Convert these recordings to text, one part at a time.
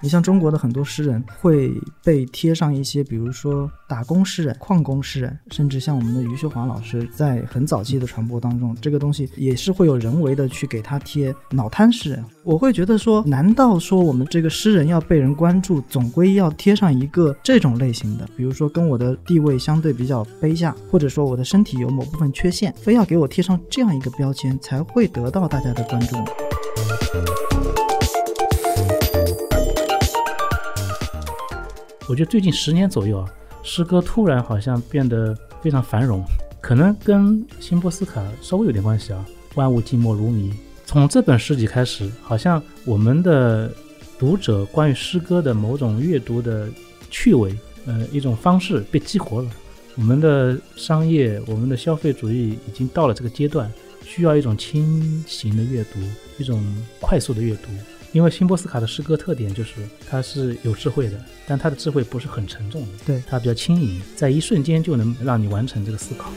你像中国的很多诗人会被贴上一些，比如说打工诗人、矿工诗人，甚至像我们的余秀华老师在很早期的传播当中，这个东西也是会有人为的去给他贴脑瘫诗人。我会觉得说，难道说我们这个诗人要被人关注，总归要贴上一个这种类型的，比如说跟我的地位相对比较卑下，或者说我的身体有某部分缺陷，非要给我贴上这样一个标签才会得到大家的关注。我觉得最近10年左右，诗歌突然好像变得非常繁荣，可能跟辛波斯卡稍微有点关系啊。万物静默如谜，从这本诗集开始，好像我们的读者关于诗歌的某种阅读的趣味，一种方式被激活了。我们的商业，我们的消费主义已经到了这个阶段，需要一种轻型的阅读，一种快速的阅读。因为辛波斯卡的诗歌特点就是它是有智慧的，但它的智慧不是很沉重的，对，它比较轻盈，在一瞬间就能让你完成这个思考。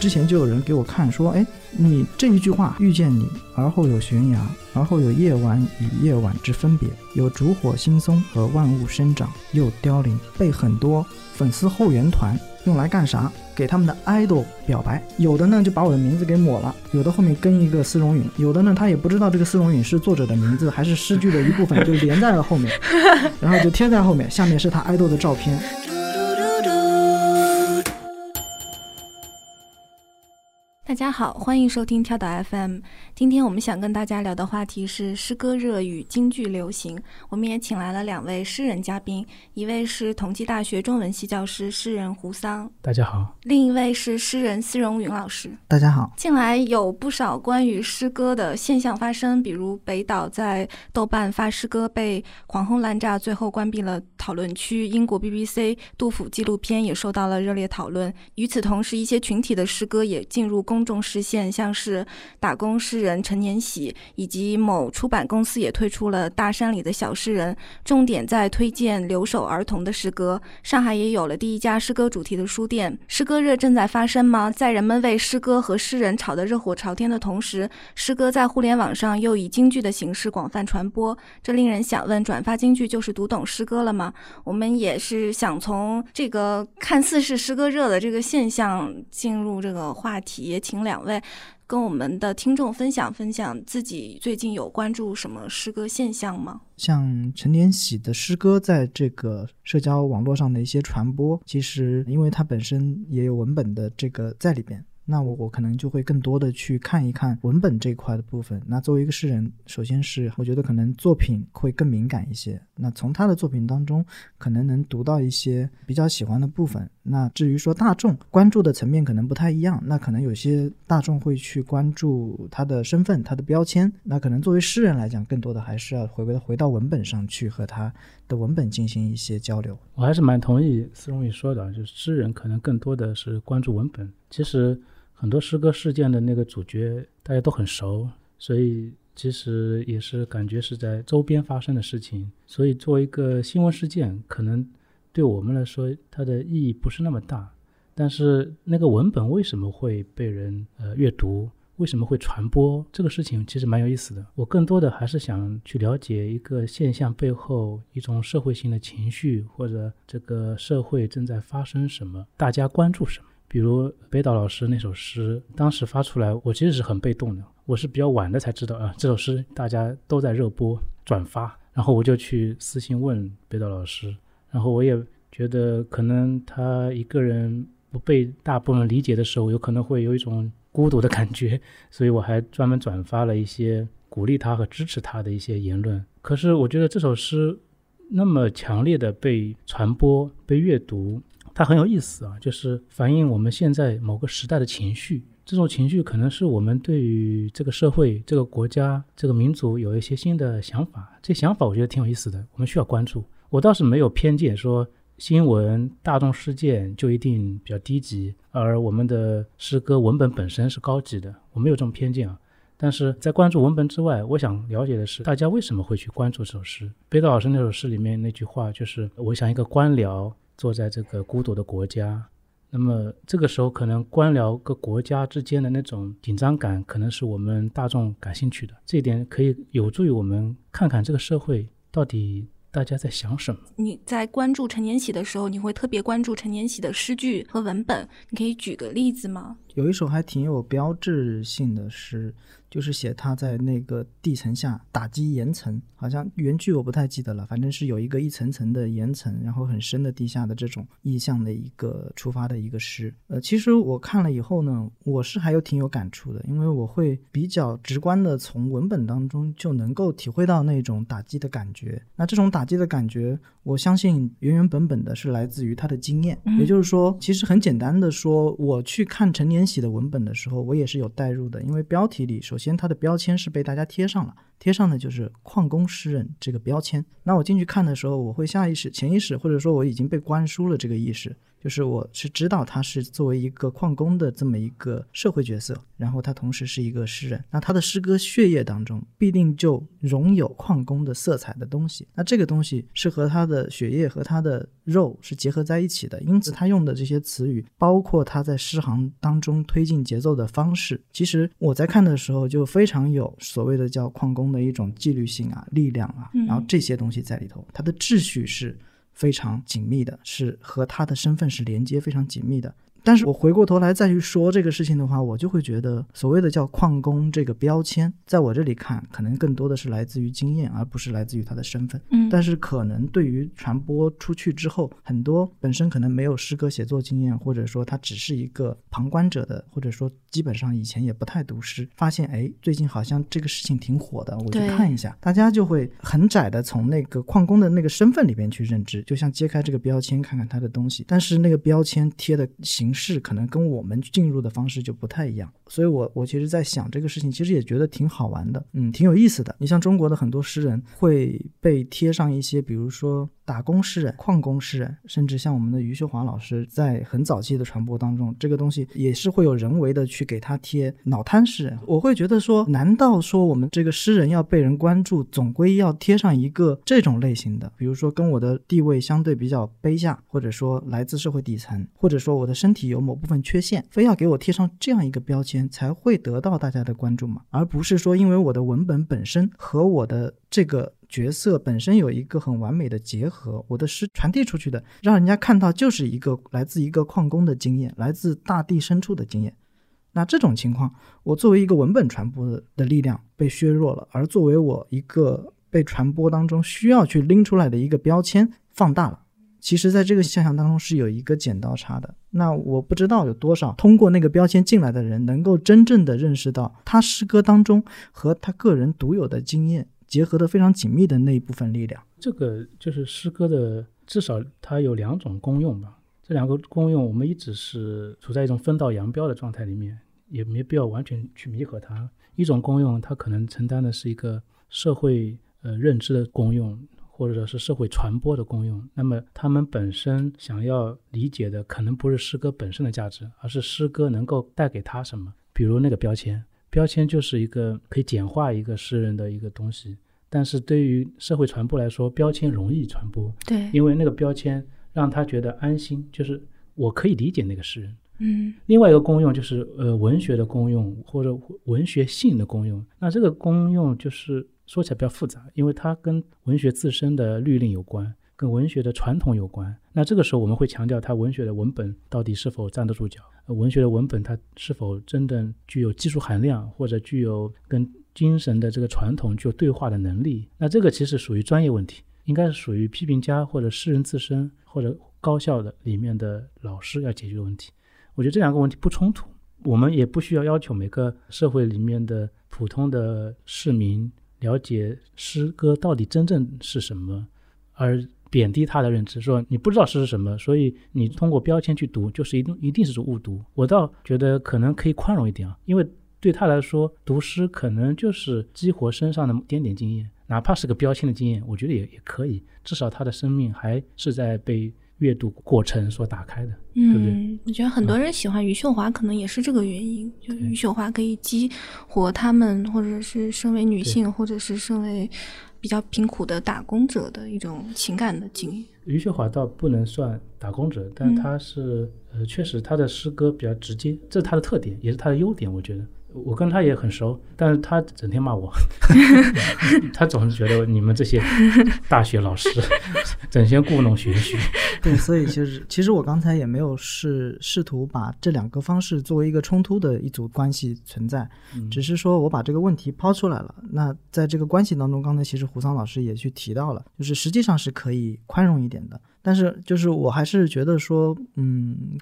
之前就有人给我看说，哎，你这一句话，遇见你，而后有悬崖，而后有夜晚与夜晚之分别，有烛火新松和万物生长又凋零，被很多粉丝后援团用来干啥？给他们的 idol 表白，有的呢就把我的名字给抹了，有的后面跟一个丝绒允，有的呢他也不知道这个丝绒允是作者的名字还是诗句的一部分，就连在了后面，然后就贴在后面，下面是他 idol 的照片。大家好，欢迎收听跳岛 FM。 今天我们想跟大家聊的话题是诗歌热与京剧流行。我们也请来了2位诗人嘉宾，一位是同济大学中文系教师诗人胡桑，大家好；另一位是诗人丝绒允老师，大家好。近来有不少关于诗歌的现象发生，比如北岛在豆瓣发诗歌被狂轰滥炸，最后关闭了讨论区，英国 BBC 杜甫纪录片也受到了热烈讨论。与此同时，一些群体的诗歌也进入公众视线，像是打工诗人陈年喜，以及某出版公司也推出了《大山里的小诗人》，重点在推荐留守儿童的诗歌。上海也有了第一家诗歌主题的书店。诗歌热正在发生吗？在人们为诗歌和诗人吵得热火朝天的同时，诗歌在互联网上又以京剧的形式广泛传播，这令人想问，转发京剧就是读懂诗歌了吗？我们也是想从这个看似是诗歌热的这个现象进入这个话题，也请2位跟我们的听众分享分享自己最近有关注什么诗歌现象吗？像陈年喜的诗歌在这个社交网络上的一些传播，其实因为它本身也有文本的这个在里边，那我可能就会更多的去看一看文本这一块的部分。那作为一个诗人，首先是我觉得可能作品会更敏感一些，那从他的作品当中可能能读到一些比较喜欢的部分。那至于说大众关注的层面可能不太一样，那可能有些大众会去关注他的身份，他的标签，那可能作为诗人来讲，更多的还是要回到文本上去，和他的文本进行一些交流。我还是蛮同意丝绒允说的，就是诗人可能更多的是关注文本。其实很多诗歌事件的那个主角大家都很熟，所以其实也是感觉是在周边发生的事情，所以作为一个新闻事件，可能对我们来说它的意义不是那么大，但是那个文本为什么会被人阅读，为什么会传播，这个事情其实蛮有意思的。我更多的还是想去了解一个现象背后一种社会性的情绪，或者这个社会正在发生什么，大家关注什么。比如北岛老师那首诗，当时发出来我其实是很被动的，我是比较晚的才知道这首诗大家都在热播转发，然后我就去私信问北岛老师，然后我也觉得可能他一个人不被大部分理解的时候，有可能会有一种孤独的感觉，所以我还专门转发了一些鼓励他和支持他的一些言论。可是我觉得这首诗那么强烈的被传播被阅读，它很有意思啊，就是反映我们现在某个时代的情绪。这种情绪可能是我们对于这个社会、这个国家、这个民族有一些新的想法，这想法我觉得挺有意思的，我们需要关注。我倒是没有偏见说新闻大众事件就一定比较低级，而我们的诗歌文本本身是高级的，我没有这种偏见啊。但是在关注文本之外，我想了解的是大家为什么会去关注这首诗。北岛老师那首诗里面那句话就是我想一个官僚坐在这个孤独的国家，那么这个时候可能官僚跟国家之间的那种紧张感可能是我们大众感兴趣的，这一点可以有助于我们看看这个社会到底大家在想什么。你在关注陈年喜的时候，你会特别关注陈年喜的诗句和文本，你可以举个例子吗？有一首还挺有标志性的诗，就是写他在那个地层下打击岩层，好像原句我不太记得了，反正是有一个一层层的岩层，然后很深的地下的这种意象的一个出发的一个诗。其实我看了以后呢，我是还有挺有感触的，因为我会比较直观的从文本当中就能够体会到那种打击的感觉。那这种打击的感觉，我相信原原本本的是来自于他的经验，也就是说，其实很简单的说，我去看陈年喜的文本的时候，我也是有代入的，因为标题里首先它的标签是被大家贴上的就是矿工诗人这个标签。那我进去看的时候，我会下意识潜意识，或者说我已经被灌输了这个意识，就是我是知道他是作为一个矿工的这么一个社会角色，然后他同时是一个诗人，那他的诗歌血液当中必定就融有矿工的色彩的东西，那这个东西是和他的血液和他的肉是结合在一起的，因此他用的这些词语，包括他在诗行当中推进节奏的方式，其实我在看的时候就非常有所谓的叫矿工的一种纪律性啊、力量啊，然后这些东西在里头，它的秩序是非常紧密的，是和他的身份是连接非常紧密的。但是我回过头来再去说这个事情的话，我就会觉得所谓的叫矿工这个标签，在我这里看可能更多的是来自于经验，而不是来自于他的身份。但是可能对于传播出去之后，很多本身可能没有诗歌写作经验，或者说他只是一个旁观者的，或者说基本上以前也不太读诗，发现最近好像这个事情挺火的，我去看一下，大家就会很窄的从那个矿工的那个身份里边去认知，就像揭开这个标签看看他的东西，但是那个标签贴的形是可能跟我们进入的方式就不太一样。所以我其实在想这个事情，其实也觉得挺好玩的，挺有意思的。你像中国的很多诗人会被贴上一些，比如说打工诗人、矿工诗人，甚至像我们的余秀华老师在很早期的传播当中，这个东西也是会有人为的去给他贴脑瘫诗人。我会觉得说，难道说我们这个诗人要被人关注，总归要贴上一个这种类型的，比如说跟我的地位相对比较卑下，或者说来自社会底层，或者说我的身体有某部分缺陷，非要给我贴上这样一个标签才会得到大家的关注嘛？而不是说因为我的文本本身和我的这个角色本身有一个很完美的结合，我的诗传递出去的让人家看到就是一个来自一个矿工的经验，来自大地深处的经验。那这种情况，我作为一个文本传播的力量被削弱了，而作为我一个被传播当中需要去拎出来的一个标签放大了，其实在这个现象当中是有一个剪刀差的。那我不知道有多少通过那个标签进来的人能够真正的认识到他诗歌当中和他个人独有的经验结合的非常紧密的那一部分力量。这个就是诗歌的，至少它有两种功用吧。这两个功用我们一直是处在一种分道扬镳的状态里面，也没必要完全去弥合它。一种功用它可能承担的是一个社会认知的功用，或者是社会传播的功用，那么他们本身想要理解的可能不是诗歌本身的价值，而是诗歌能够带给他什么。比如那个标签就是一个可以简化一个诗人的一个东西，但是对于社会传播来说，标签容易传播，对，因为那个标签让他觉得安心，就是我可以理解那个诗人。另外一个功用就是文学的功用，或者文学性的功用。那这个功用就是说起来比较复杂，因为它跟文学自身的律令有关，跟文学的传统有关。那这个时候我们会强调它文学的文本到底是否站得住脚，文学的文本它是否真正具有技术含量，或者具有跟精神的这个传统具有对话的能力。那这个其实属于专业问题，应该是属于批评家或者诗人自身或者高校的里面的老师要解决的问题。我觉得这两个问题不冲突，我们也不需要要求每个社会里面的普通的市民了解诗歌到底真正是什么，而贬低他的认知，说你不知道诗是什么，所以你通过标签去读就是一定是误读。我倒觉得可能可以宽容一点，因为对他来说读诗可能就是激活身上的点点经验，哪怕是个标签的经验，我觉得也可以，至少他的生命还是在被阅读过程所打开的，对不对？我觉得很多人喜欢余秀华可能也是这个原因，就余秀华可以激活他们，或者是身为女性，或者是身为比较贫苦的打工者的一种情感的经验。余秀华倒不能算打工者，但他是、确实他的诗歌比较直接，这是他的特点也是他的优点。我觉得我跟他也很熟，但是他整天骂我他总是觉得你们这些大学老师整天故弄玄虚。对，所以其实我刚才也没有试图把这两个方式作为一个冲突的一组关系存在，只是说我把这个问题抛出来了。那在这个关系当中，刚才其实胡桑老师也去提到了，就是实际上是可以宽容一点的，但是就是我还是觉得说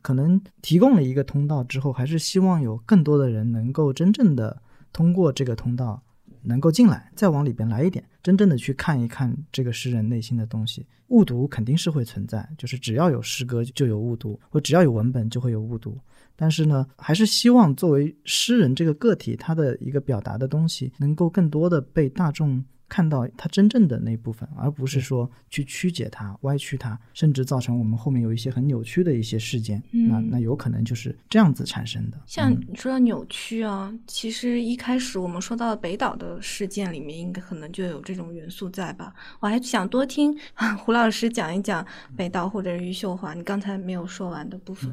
可能提供了一个通道之后，还是希望有更多的人能够真正的通过这个通道能够进来，再往里边来一点，真正的去看一看这个诗人内心的东西。误读肯定是会存在，就是只要有诗歌就有误读，或只要有文本就会有误读，但是呢还是希望作为诗人这个个体，他的一个表达的东西能够更多的被大众看到它真正的那部分，而不是说去曲解它、歪曲它，甚至造成我们后面有一些很扭曲的一些事件。那有可能就是这样子产生的。像你说到扭曲啊，其实一开始我们说到北岛的事件里面，应该可能就有这种元素在吧。我还想多听胡老师讲一讲北岛或者余秀华你刚才没有说完的部分。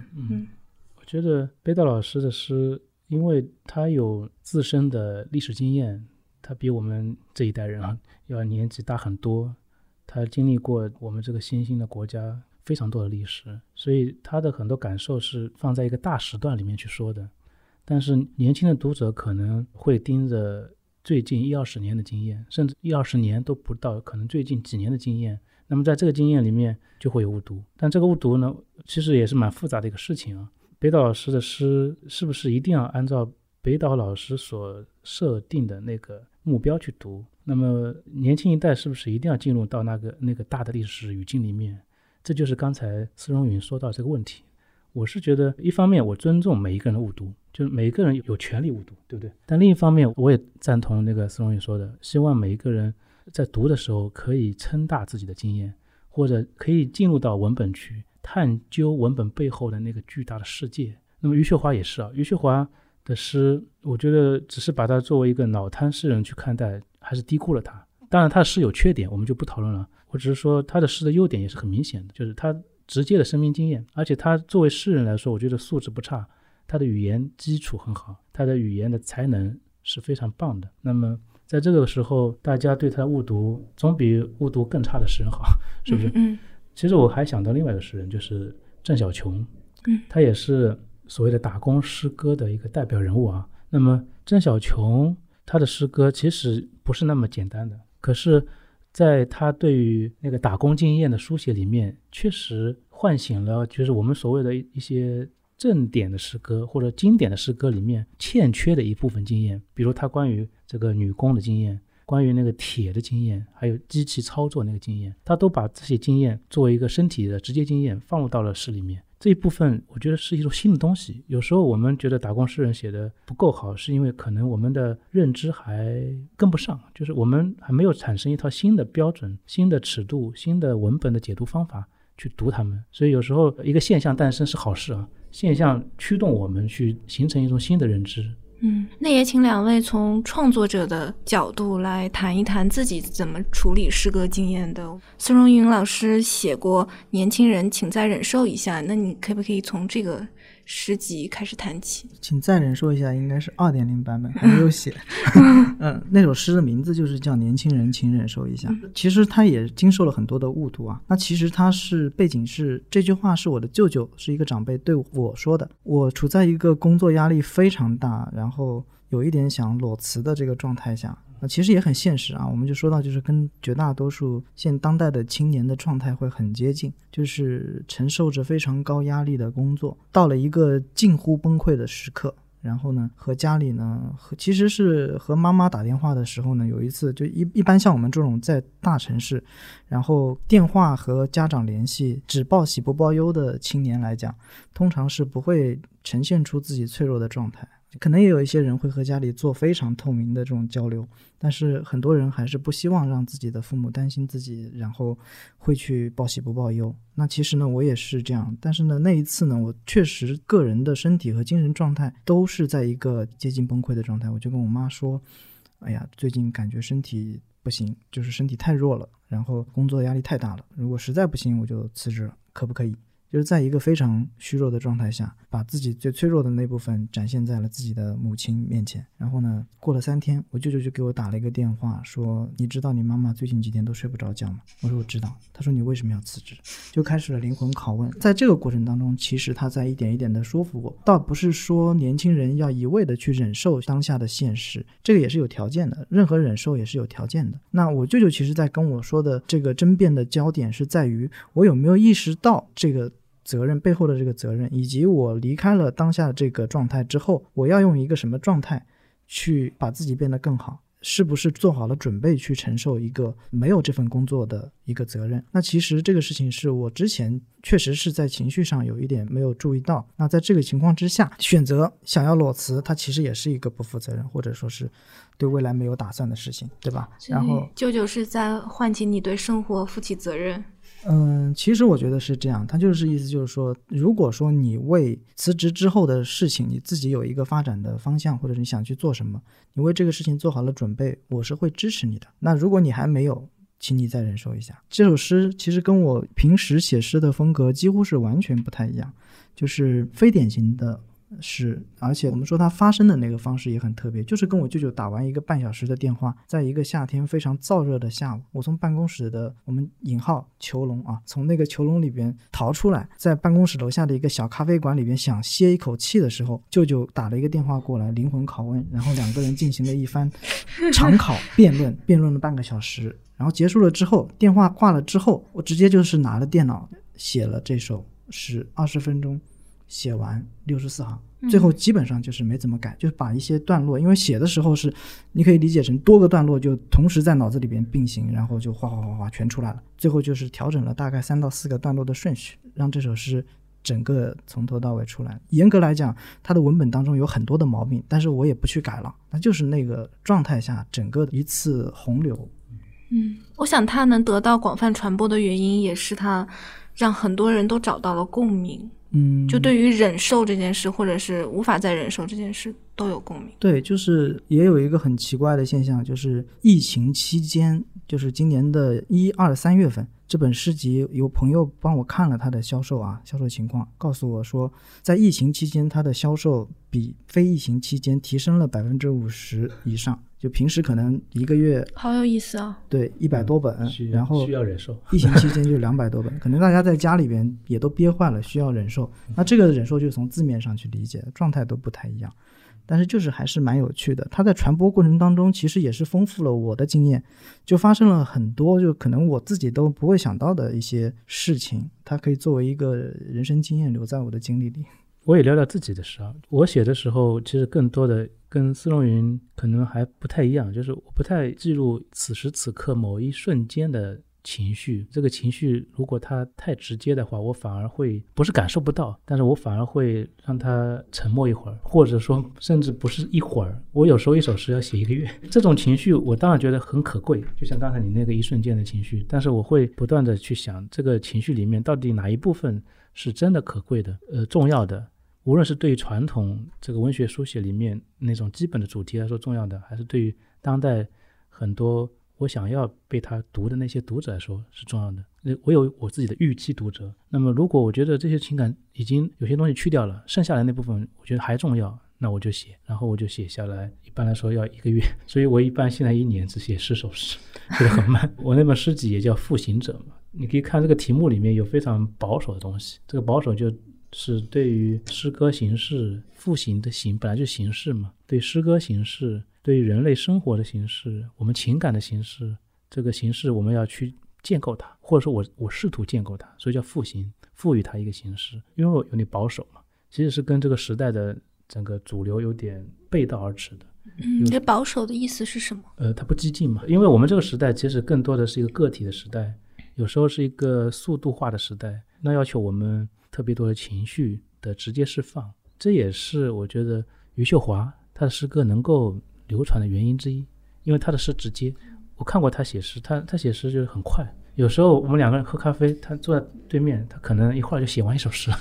我觉得北岛老师的诗，因为他有自身的历史经验，他比我们这一代人要年纪大很多，他经历过我们这个新兴的国家非常多的历史，所以他的很多感受是放在一个大时段里面去说的。但是年轻的读者可能会盯着最近1-20年的经验，甚至1-20年都不到，可能最近几年的经验，那么在这个经验里面就会有误读。但这个误读呢，其实也是蛮复杂的一个事情啊。北岛老师的诗是不是一定要按照北岛老师所设定的那个目标去读？那么年轻一代是不是一定要进入到那个大的历史语境里面？这就是刚才司荣云说到这个问题。我是觉得一方面我尊重每一个人的误读，就是每一个人有权利误读，对不对？但另一方面我也赞同那个司荣云说的，希望每一个人在读的时候可以撑大自己的经验，或者可以进入到文本去探究文本背后的那个巨大的世界。那么余秀华也是余秀华的诗，我觉得只是把它作为一个脑瘫诗人去看待，还是低估了他。当然他的诗有缺点，我们就不讨论了，我只是说他的诗的优点也是很明显的，就是他直接的生命经验，而且他作为诗人来说，我觉得素质不差，他的语言基础很好，他的语言的才能是非常棒的。那么在这个时候大家对他误读，总比误读更差的诗人好，是不是？其实我还想到另外一个诗人，就是郑小琼，他也是所谓的打工诗歌的一个代表人物啊。那么郑小琼他的诗歌其实不是那么简单的，可是在他对于那个打工经验的书写里面，确实唤醒了就是我们所谓的一些正典的诗歌或者经典的诗歌里面欠缺的一部分经验，比如他关于这个女工的经验，关于那个铁的经验，还有机器操作那个经验，他都把这些经验作为一个身体的直接经验放入到了诗里面。这一部分我觉得是一种新的东西。有时候我们觉得打工诗人写的不够好，是因为可能我们的认知还跟不上，就是我们还没有产生一套新的标准、新的尺度、新的文本的解读方法去读他们。所以有时候一个现象诞生是好事啊，现象驱动我们去形成一种新的认知。那也请两位从创作者的角度来谈一谈自己怎么处理诗歌经验的。司荣云老师写过年轻人请再忍受一下，那你可不可以从这个诗集开始谈起？请再忍受一下应该是 2.0 版本，还没有写那首诗的名字就是叫年轻人请忍受一下。其实他也经受了很多的误读啊。那其实他是背景是这句话是我的舅舅，是一个长辈对我说的。我处在一个工作压力非常大，然后有一点想裸辞的这个状态下，那其实也很现实啊。我们就说到就是跟绝大多数现当代的青年的状态会很接近，就是承受着非常高压力的工作，到了一个近乎崩溃的时刻，然后呢和家里呢其实是和妈妈打电话的时候呢，有一次就一般像我们这种在大城市，然后电话和家长联系只报喜不报忧的青年来讲，通常是不会呈现出自己脆弱的状态，可能也有一些人会和家里做非常透明的这种交流，但是很多人还是不希望让自己的父母担心自己，然后会去报喜不报忧。那其实呢我也是这样，但是呢那一次呢我确实个人的身体和精神状态都是在一个接近崩溃的状态，我就跟我妈说，哎呀最近感觉身体不行，就是身体太弱了，然后工作压力太大了，如果实在不行我就辞职了，可不可以？就是在一个非常虚弱的状态下，把自己最脆弱的那部分展现在了自己的母亲面前。然后呢过了3天，我舅舅就给我打了一个电话说，你知道你妈妈最近几天都睡不着觉吗？我说我知道。他说你为什么要辞职？就开始了灵魂拷问。在这个过程当中，其实他在一点一点的说服我，倒不是说年轻人要一味的去忍受当下的现实，这个也是有条件的，任何忍受也是有条件的。那我舅舅其实在跟我说的这个争辩的焦点是在于我有没有意识到这个责任背后的这个责任，以及我离开了当下这个状态之后，我要用一个什么状态去把自己变得更好，是不是做好了准备去承受一个没有这份工作的一个责任。那其实这个事情是我之前确实是在情绪上有一点没有注意到，那在这个情况之下选择想要裸辞，它其实也是一个不负责任或者说是对未来没有打算的事情，对吧？然后舅舅是在唤起你对生活负起责任。其实我觉得是这样，他就是意思就是说，如果说你为辞职之后的事情你自己有一个发展的方向，或者你想去做什么，你为这个事情做好了准备，我是会支持你的。那如果你还没有，请你再忍受一下。这首诗其实跟我平时写诗的风格几乎是完全不太一样，就是非典型的是，而且我们说它发生的那个方式也很特别，就是跟我舅舅打完1个半小时的电话，在一个夏天非常燥热的下午，我从办公室的我们引号囚笼啊，从那个囚笼里边逃出来，在办公室楼下的一个小咖啡馆里边想歇一口气的时候，舅舅打了一个电话过来灵魂拷问，然后2个人进行了一番长考辩论了半个小时，然后结束了之后电话挂了之后，我直接就是拿了电脑写了这首诗，20分钟写完64行，最后基本上就是没怎么改，就是把一些段落，因为写的时候是你可以理解成多个段落就同时在脑子里边并行，然后就哗哗哗哗全出来了，最后就是调整了大概3到4个段落的顺序，让这首诗整个从头到尾出来。严格来讲它的文本当中有很多的毛病，但是我也不去改了，那就是那个状态下整个一次洪流。我想它能得到广泛传播的原因也是它让很多人都找到了共鸣，就对于忍受这件事或者是无法再忍受这件事都有共鸣。对，就是也有一个很奇怪的现象，就是疫情期间，就是今年的1、2、3月份，这本诗集有朋友帮我看了它的销售情况，告诉我说在疫情期间它的销售比非疫情期间提升了50%以上，就平时可能1个月好有意思啊，对，100多本，然后需要忍受，疫情期间就200多本，可能大家在家里边也都憋坏了，需要忍受。那这个忍受就从字面上去理解，状态都不太一样，但是就是还是蛮有趣的。它在传播过程当中其实也是丰富了我的经验，就发生了很多就可能我自己都不会想到的一些事情，它可以作为一个人生经验留在我的经历里。我也聊聊自己的事啊。我写的时候其实更多的跟司龙云可能还不太一样，就是我不太记录此时此刻某一瞬间的情绪，这个情绪如果它太直接的话，我反而会不是感受不到，但是我反而会让它沉默一会儿，或者说甚至不是一会儿，我有时候一首诗要写1个月。这种情绪我当然觉得很可贵，就像刚才你那个一瞬间的情绪，但是我会不断的去想这个情绪里面到底哪一部分是真的可贵的，重要的，无论是对于传统这个文学书写里面那种基本的主题来说重要的，还是对于当代很多我想要被他读的那些读者来说是重要的。我有我自己的预期读者，那么如果我觉得这些情感已经有些东西去掉了，剩下来那部分我觉得还重要，那我就写，然后我就写下来，一般来说要1个月，所以我一般现在1年只写10首诗，写得很慢。我那本诗集也叫《赋行者》嘛，你可以看这个题目里面有非常保守的东西，这个保守就是对于诗歌形式，赋形的形本来就形式嘛，对诗歌形式，对于人类生活的形式，我们情感的形式，这个形式我们要去建构它，或者说我试图建构它，所以叫赋形，赋予它一个形式。因为我有点保守嘛，其实是跟这个时代的整个主流有点背道而驰的。这保守的意思是什么？它不激进嘛，因为我们这个时代其实更多的是一个个体的时代，有时候是一个速度化的时代，那要求我们特别多的情绪的直接释放，这也是我觉得余秀华她的诗歌能够流传的原因之一，因为她的诗直接。我看过她写诗，她写诗就是很快，有时候我们两个人喝咖啡，她坐在对面，她可能一会儿就写完一首诗。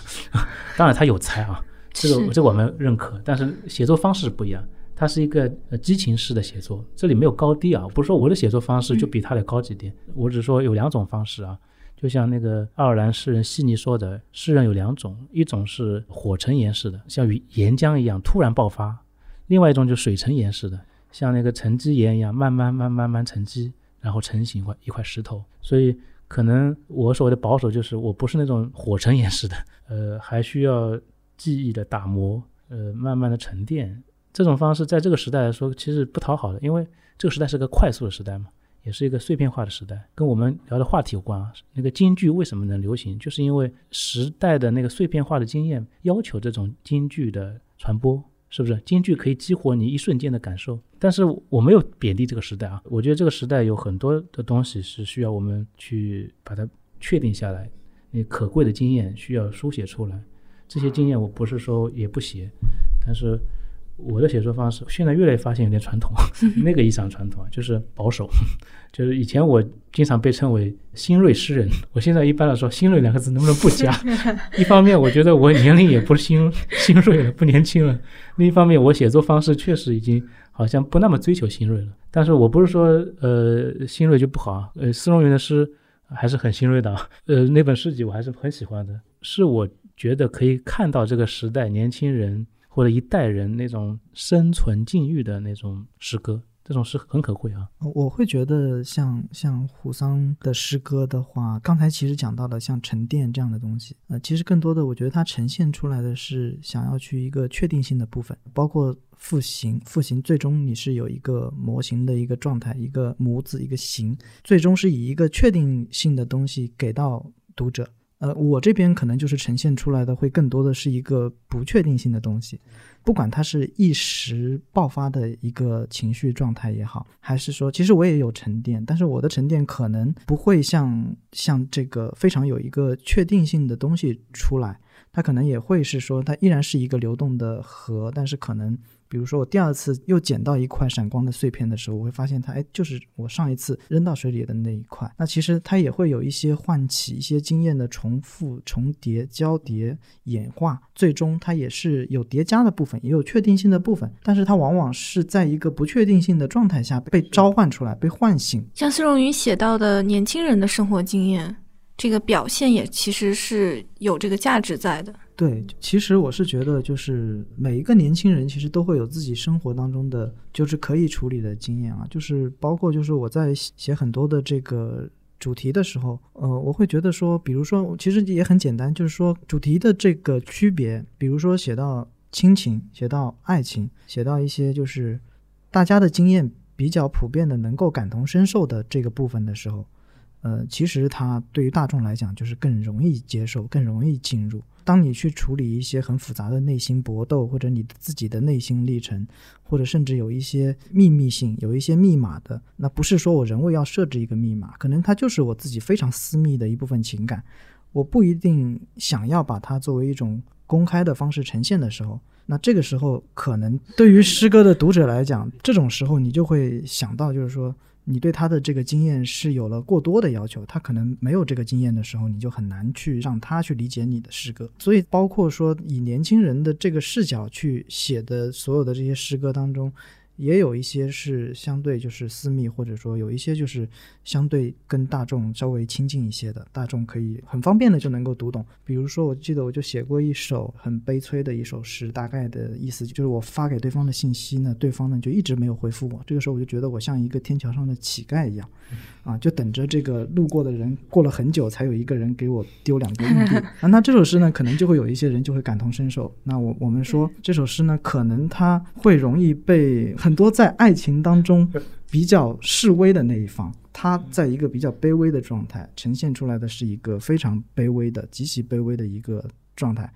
当然她有才啊，这个我们认可，但是写作方式不一样，它是一个激情式的写作，这里没有高低啊，不是说我的写作方式就比他的高级点，我只说有两种方式啊，就像那个爱尔兰诗人悉尼说的，诗人有两种，一种是火成岩式的，像岩浆一样突然爆发，另外一种就是水成岩式的，像那个沉积岩一样慢慢沉积，然后成型一块石头。所以可能我所谓的保守就是我不是那种火成岩式的，还需要记忆的打磨，慢慢的沉淀。这种方式在这个时代来说其实不讨好的，因为这个时代是个快速的时代嘛，也是一个碎片化的时代，跟我们聊的话题有关啊。那个京剧为什么能流行，就是因为时代的那个碎片化的经验要求这种京剧的传播，是不是？京剧可以激活你一瞬间的感受，但是我没有贬低这个时代啊，我觉得这个时代有很多的东西是需要我们去把它确定下来，那可贵的经验需要书写出来，这些经验我不是说也不写，但是我的写作方式现在越来越发现有点传统，那个意义上传统就是保守，就是以前我经常被称为新锐诗人，我现在一般来说新锐两个字能不能不加？一方面我觉得我年龄也不是新锐了，不年轻了，另一方面我写作方式确实已经好像不那么追求新锐了，但是我不是说新锐就不好啊，思龙云的诗还是很新锐的啊，那本诗集我还是很喜欢的，是我觉得可以看到这个时代年轻人或者一代人那种生存境遇的那种诗歌，这种诗很可贵啊。我会觉得像胡桑的诗歌的话，刚才其实讲到了像沉淀这样的东西，其实更多的我觉得它呈现出来的是想要去一个确定性的部分，包括复形最终你是有一个模型的一个状态，一个模子一个形，最终是以一个确定性的东西给到读者。我这边可能就是呈现出来的会更多的是一个不确定性的东西，不管它是一时爆发的一个情绪状态也好，还是说其实我也有沉淀，但是我的沉淀可能不会像这个非常有一个确定性的东西出来，它可能也会是说它依然是一个流动的河，但是可能比如说我第二次又捡到一块闪光的碎片的时候，我会发现它就是我上一次扔到水里的那一块，那其实它也会有一些唤起一些经验的重复重叠交叠演化，最终它也是有叠加的部分也有确定性的部分，但是它往往是在一个不确定性的状态下被召唤出来被唤醒。像施荣云写到的年轻人的生活经验，这个表现也其实是有这个价值在的。对，其实我是觉得就是每一个年轻人其实都会有自己生活当中的就是可以处理的经验啊，就是包括就是我在写很多的这个主题的时候，我会觉得说比如说其实也很简单，就是说主题的这个区别，比如说写到亲情写到爱情写到一些就是大家的经验比较普遍的能够感同身受的这个部分的时候，其实它对于大众来讲就是更容易接受更容易进入。当你去处理一些很复杂的内心搏斗或者你自己的内心历程，或者甚至有一些秘密性有一些密码的，那不是说我人为要设置一个密码，可能它就是我自己非常私密的一部分情感，我不一定想要把它作为一种公开的方式呈现的时候，那这个时候可能对于诗歌的读者来讲，这种时候你就会想到就是说你对他的这个经验是有了过多的要求，他可能没有这个经验的时候，你就很难去让他去理解你的诗歌。所以包括说以年轻人的这个视角去写的所有的这些诗歌当中，也有一些是相对就是私密，或者说有一些就是相对跟大众稍微亲近一些的，大众可以很方便的就能够读懂。比如说我记得我就写过一首很悲催的一首诗，大概的意思就是我发给对方的信息呢，对方呢就一直没有回复我，这个时候我就觉得我像一个天桥上的乞丐一样啊，就等着这个路过的人过了很久才有一个人给我丢两个硬币啊。那这首诗呢可能就会有一些人就会感同身受，那我们说这首诗呢可能它会容易被很多在爱情当中比较示威的那一方，他在一个比较卑微的状态呈现出来的是一个非常卑微的极其卑微的一个状态，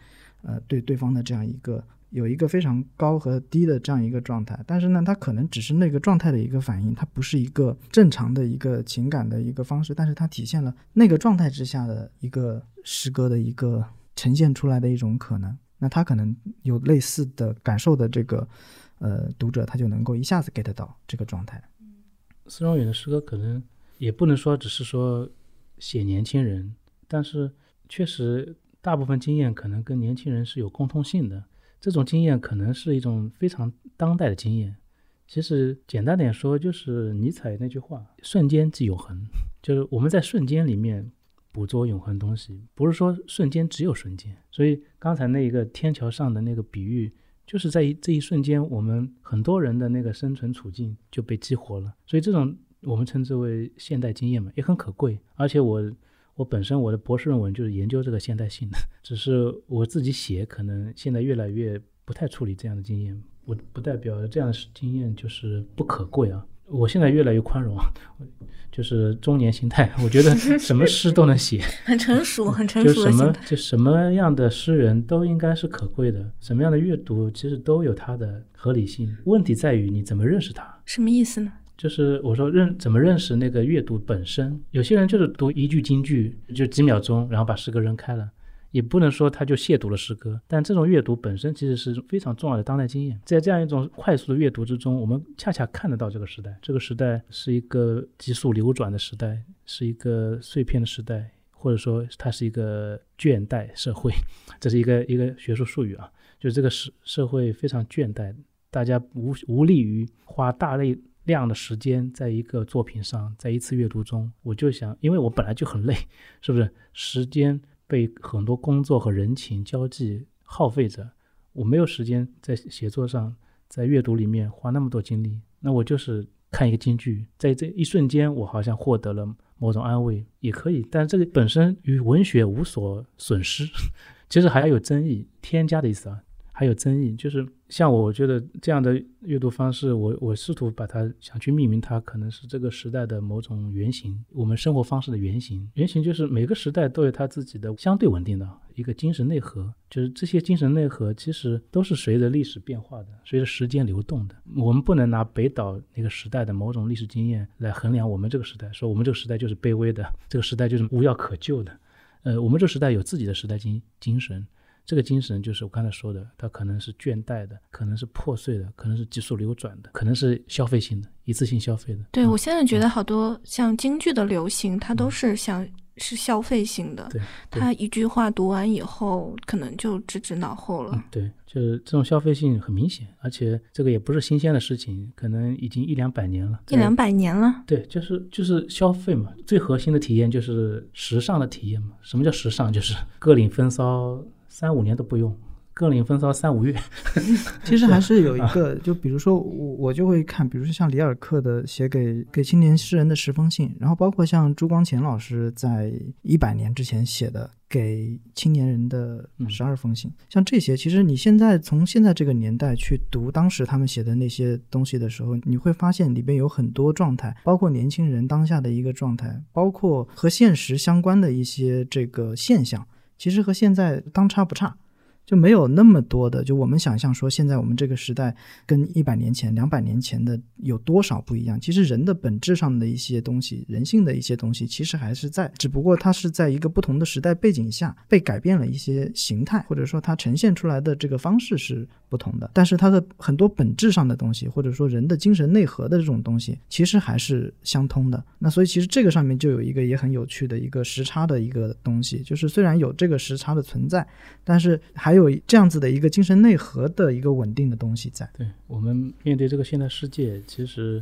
对对方的这样一个有一个非常高和低的这样一个状态，但是呢他可能只是那个状态的一个反应，它不是一个正常的一个情感的一个方式，但是它体现了那个状态之下的一个诗歌的一个呈现出来的一种可能。那他可能有类似的感受的这个读者，他就能够一下子 get 到这个状态。孙中远的诗歌可能也不能说只是说写年轻人，但是确实大部分经验可能跟年轻人是有共通性的，这种经验可能是一种非常当代的经验。其实简单点说，就是尼采那句话，瞬间即永恒，就是我们在瞬间里面捕捉永恒东西，不是说瞬间只有瞬间。所以刚才那一个天桥上的那个比喻，就是在这一瞬间，我们很多人的那个生存处境就被激活了。所以这种我们称之为现代经验嘛，也很可贵。而且我本身我的博士论文就是研究这个现代性的，只是我自己写可能现在越来越不太处理这样的经验，我不代表这样的经验就是不可贵啊。我现在越来越宽容，就是中年心态，我觉得什么诗都能写很成熟很成熟的心态，就什么样的诗人都应该是可贵的，什么样的阅读其实都有它的合理性，问题在于你怎么认识它。什么意思呢？就是我说怎么认识那个阅读本身。有些人就是读一句金句就几秒钟，然后把诗歌扔开了，也不能说他就亵渎了诗歌，但这种阅读本身其实是非常重要的当代经验。在这样一种快速的阅读之中，我们恰恰看得到这个时代是一个急速流转的时代，是一个碎片的时代，或者说它是一个倦怠社会，这是一个学术术语啊，就是这个社会非常倦怠，大家 无力于花大量的时间在一个作品上，在一次阅读中。我就想，因为我本来就很累，是不是时间被很多工作和人情交际耗费着，我没有时间在写作上，在阅读里面花那么多精力。那我就是看一个金句，在这一瞬间我好像获得了某种安慰也可以，但这个本身与文学无所损失。其实还有争议，添加的意思啊，还有争议。就是像我觉得这样的阅读方式，我试图把它想去命名，它可能是这个时代的某种原型，我们生活方式的原型。原型就是每个时代都有它自己的相对稳定的一个精神内核，就是这些精神内核其实都是随着历史变化的，随着时间流动的。我们不能拿北岛那个时代的某种历史经验来衡量我们这个时代，说我们这个时代就是卑微的，这个时代就是无药可救的。我们这个时代有自己的时代精神，这个精神就是我刚才说的，它可能是倦怠的，可能是破碎的，可能是急速流转的，可能是消费性的，一次性消费的。对，我现在觉得好多像京剧的流行，它都是是消费性的，它一句话读完以后可能就直脑后了。对，就是这种消费性很明显，而且这个也不是新鲜的事情，可能已经100-200年了。100-200年了？对，就是消费嘛，最核心的体验就是时尚的体验嘛。什么叫时尚？就是各领风骚3-5年都不用，各领风骚3-5月。其实还是有一个，就比如说我就会看，比如说像里尔克的写给青年诗人的10封信，然后包括像朱光潜老师在100年之前写的给青年人的12封信、像这些，其实你现在从现在这个年代去读当时他们写的那些东西的时候，你会发现里边有很多状态，包括年轻人当下的一个状态，包括和现实相关的一些这个现象，其实和现在当差不差，就没有那么多的，就我们想象说现在我们这个时代跟100年前、200年前的有多少不一样。其实人的本质上的一些东西，人性的一些东西其实还是在，只不过它是在一个不同的时代背景下被改变了一些形态，或者说它呈现出来的这个方式是不同的，但是它的很多本质上的东西，或者说人的精神内核的这种东西其实还是相通的。那所以其实这个上面就有一个也很有趣的一个时差的一个东西，就是虽然有这个时差的存在，但是还有这样子的一个精神内核的一个稳定的东西在。对，我们面对这个现代世界，其实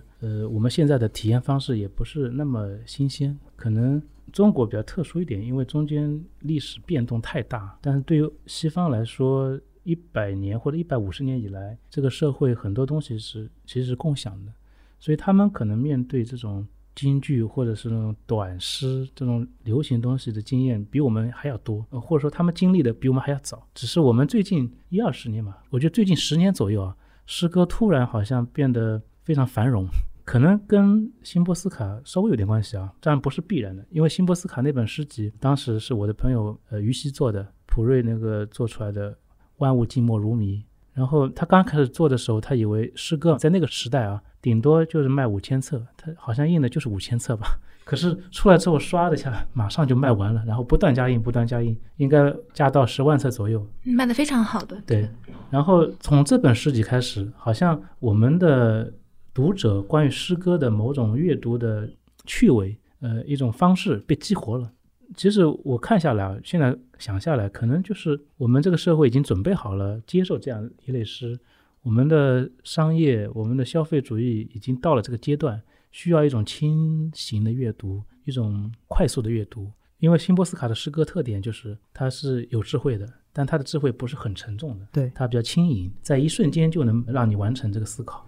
我们现在的体验方式也不是那么新鲜，可能中国比较特殊一点，因为中间历史变动太大，但是对于西方来说，100年或者150年以来，这个社会很多东西其实是共享的，所以他们可能面对这种京剧或者是那种短诗这种流行东西的经验比我们还要多，或者说他们经历的比我们还要早。只是我们最近20-20年嘛，我觉得最近10年左右啊，诗歌突然好像变得非常繁荣，可能跟辛波斯卡稍微有点关系啊，当然不是必然的，因为辛波斯卡那本诗集当时是我的朋友于西做的，普瑞那个做出来的《万物静默如谜》，然后他刚开始做的时候，他以为诗歌在那个时代啊，顶多就是卖5000册，他好像印的就是5000册吧。可是出来之后刷了一下，马上就卖完了，然后不断加印，不断加印，应该加到10万册左右，卖得非常好的。对，然后从这本诗集开始，好像我们的读者关于诗歌的某种阅读的趣味，一种方式被激活了。其实我看下来，现在想下来，可能就是我们这个社会已经准备好了接受这样一类诗，我们的商业，我们的消费主义已经到了这个阶段。需要一种轻型的阅读，一种快速的阅读。因为辛波斯卡的诗歌特点就是它是有智慧的，但它的智慧不是很沉重的，对，它比较轻盈，在一瞬间就能让你完成这个思考，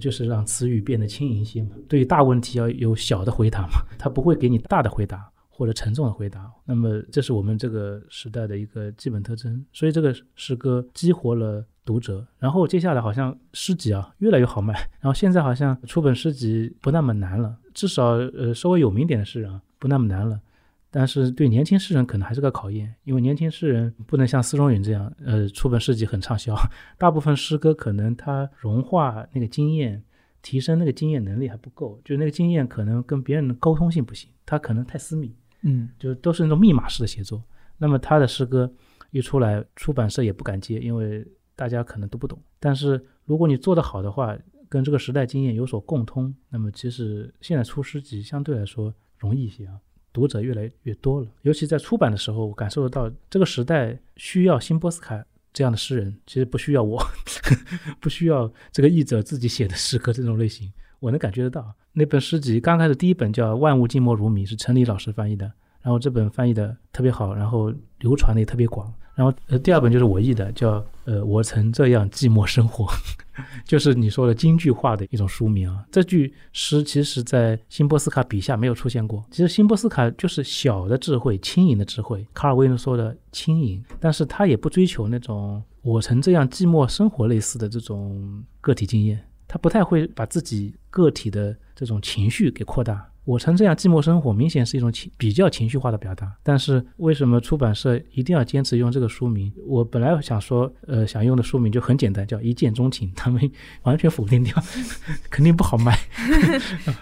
就是让词语变得轻盈些嘛。对于大问题要有小的回答嘛，它不会给你大的回答或者沉重的回答。那么这是我们这个时代的一个基本特征，所以这个诗歌激活了读者。然后接下来好像诗集啊越来越好卖，然后现在好像出本诗集不那么难了，至少稍微有名点的诗人啊不那么难了，但是对年轻诗人可能还是个考验，因为年轻诗人不能像丝绒云这样出本诗集很畅销，大部分诗歌可能他融化那个经验，提升那个经验能力还不够，就那个经验可能跟别人的沟通性不行，他可能太私密，就都是那种密码式的写作。那么他的诗歌一出来，出版社也不敢接，因为大家可能都不懂。但是如果你做得好的话，跟这个时代经验有所共通，那么其实现在出诗集相对来说容易一些啊，读者越来越多了。尤其在出版的时候，我感受得到这个时代需要辛波斯卡这样的诗人，其实不需要我不需要这个译者自己写的诗歌这种类型，我能感觉得到。那本诗集刚开始第一本叫《万物静默如谜》，是陈黎老师翻译的，然后这本翻译的特别好，然后流传的也特别广。然后第二本就是我译的，叫我曾这样寂寞生活就是你说的京剧化的一种书名啊。这句诗其实在辛波斯卡笔下没有出现过，其实辛波斯卡就是小的智慧，轻盈的智慧，卡尔维诺说的轻盈，但是他也不追求那种我曾这样寂寞生活类似的这种个体经验，他不太会把自己个体的这种情绪给扩大。我曾这样寂寞生活明显是一种比较情绪化的表达，但是为什么出版社一定要坚持用这个书名？我本来想说想用的书名就很简单，叫一见钟情，他们完全否定掉肯定不好卖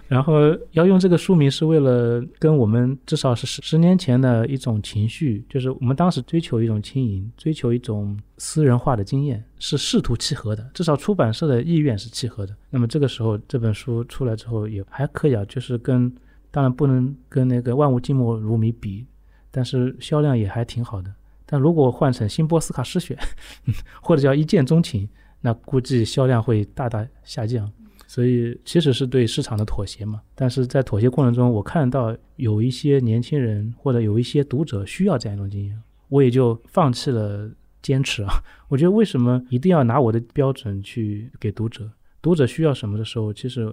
然后要用这个书名是为了跟我们至少是10年前的一种情绪，就是我们当时追求一种轻盈，追求一种私人化的经验，是试图契合的，至少出版社的意愿是契合的。那么这个时候这本书出来之后也还可以啊，就是跟，当然不能跟那个《万物静默如谜》比，但是销量也还挺好的。但如果换成《辛波斯卡诗选》或者叫《一见钟情》，那估计销量会大大下降。所以其实是对市场的妥协嘛，但是在妥协过程中，我看到有一些年轻人或者有一些读者需要这样一种经验，我也就放弃了坚持啊。我觉得为什么一定要拿我的标准去给读者？读者需要什么的时候，其实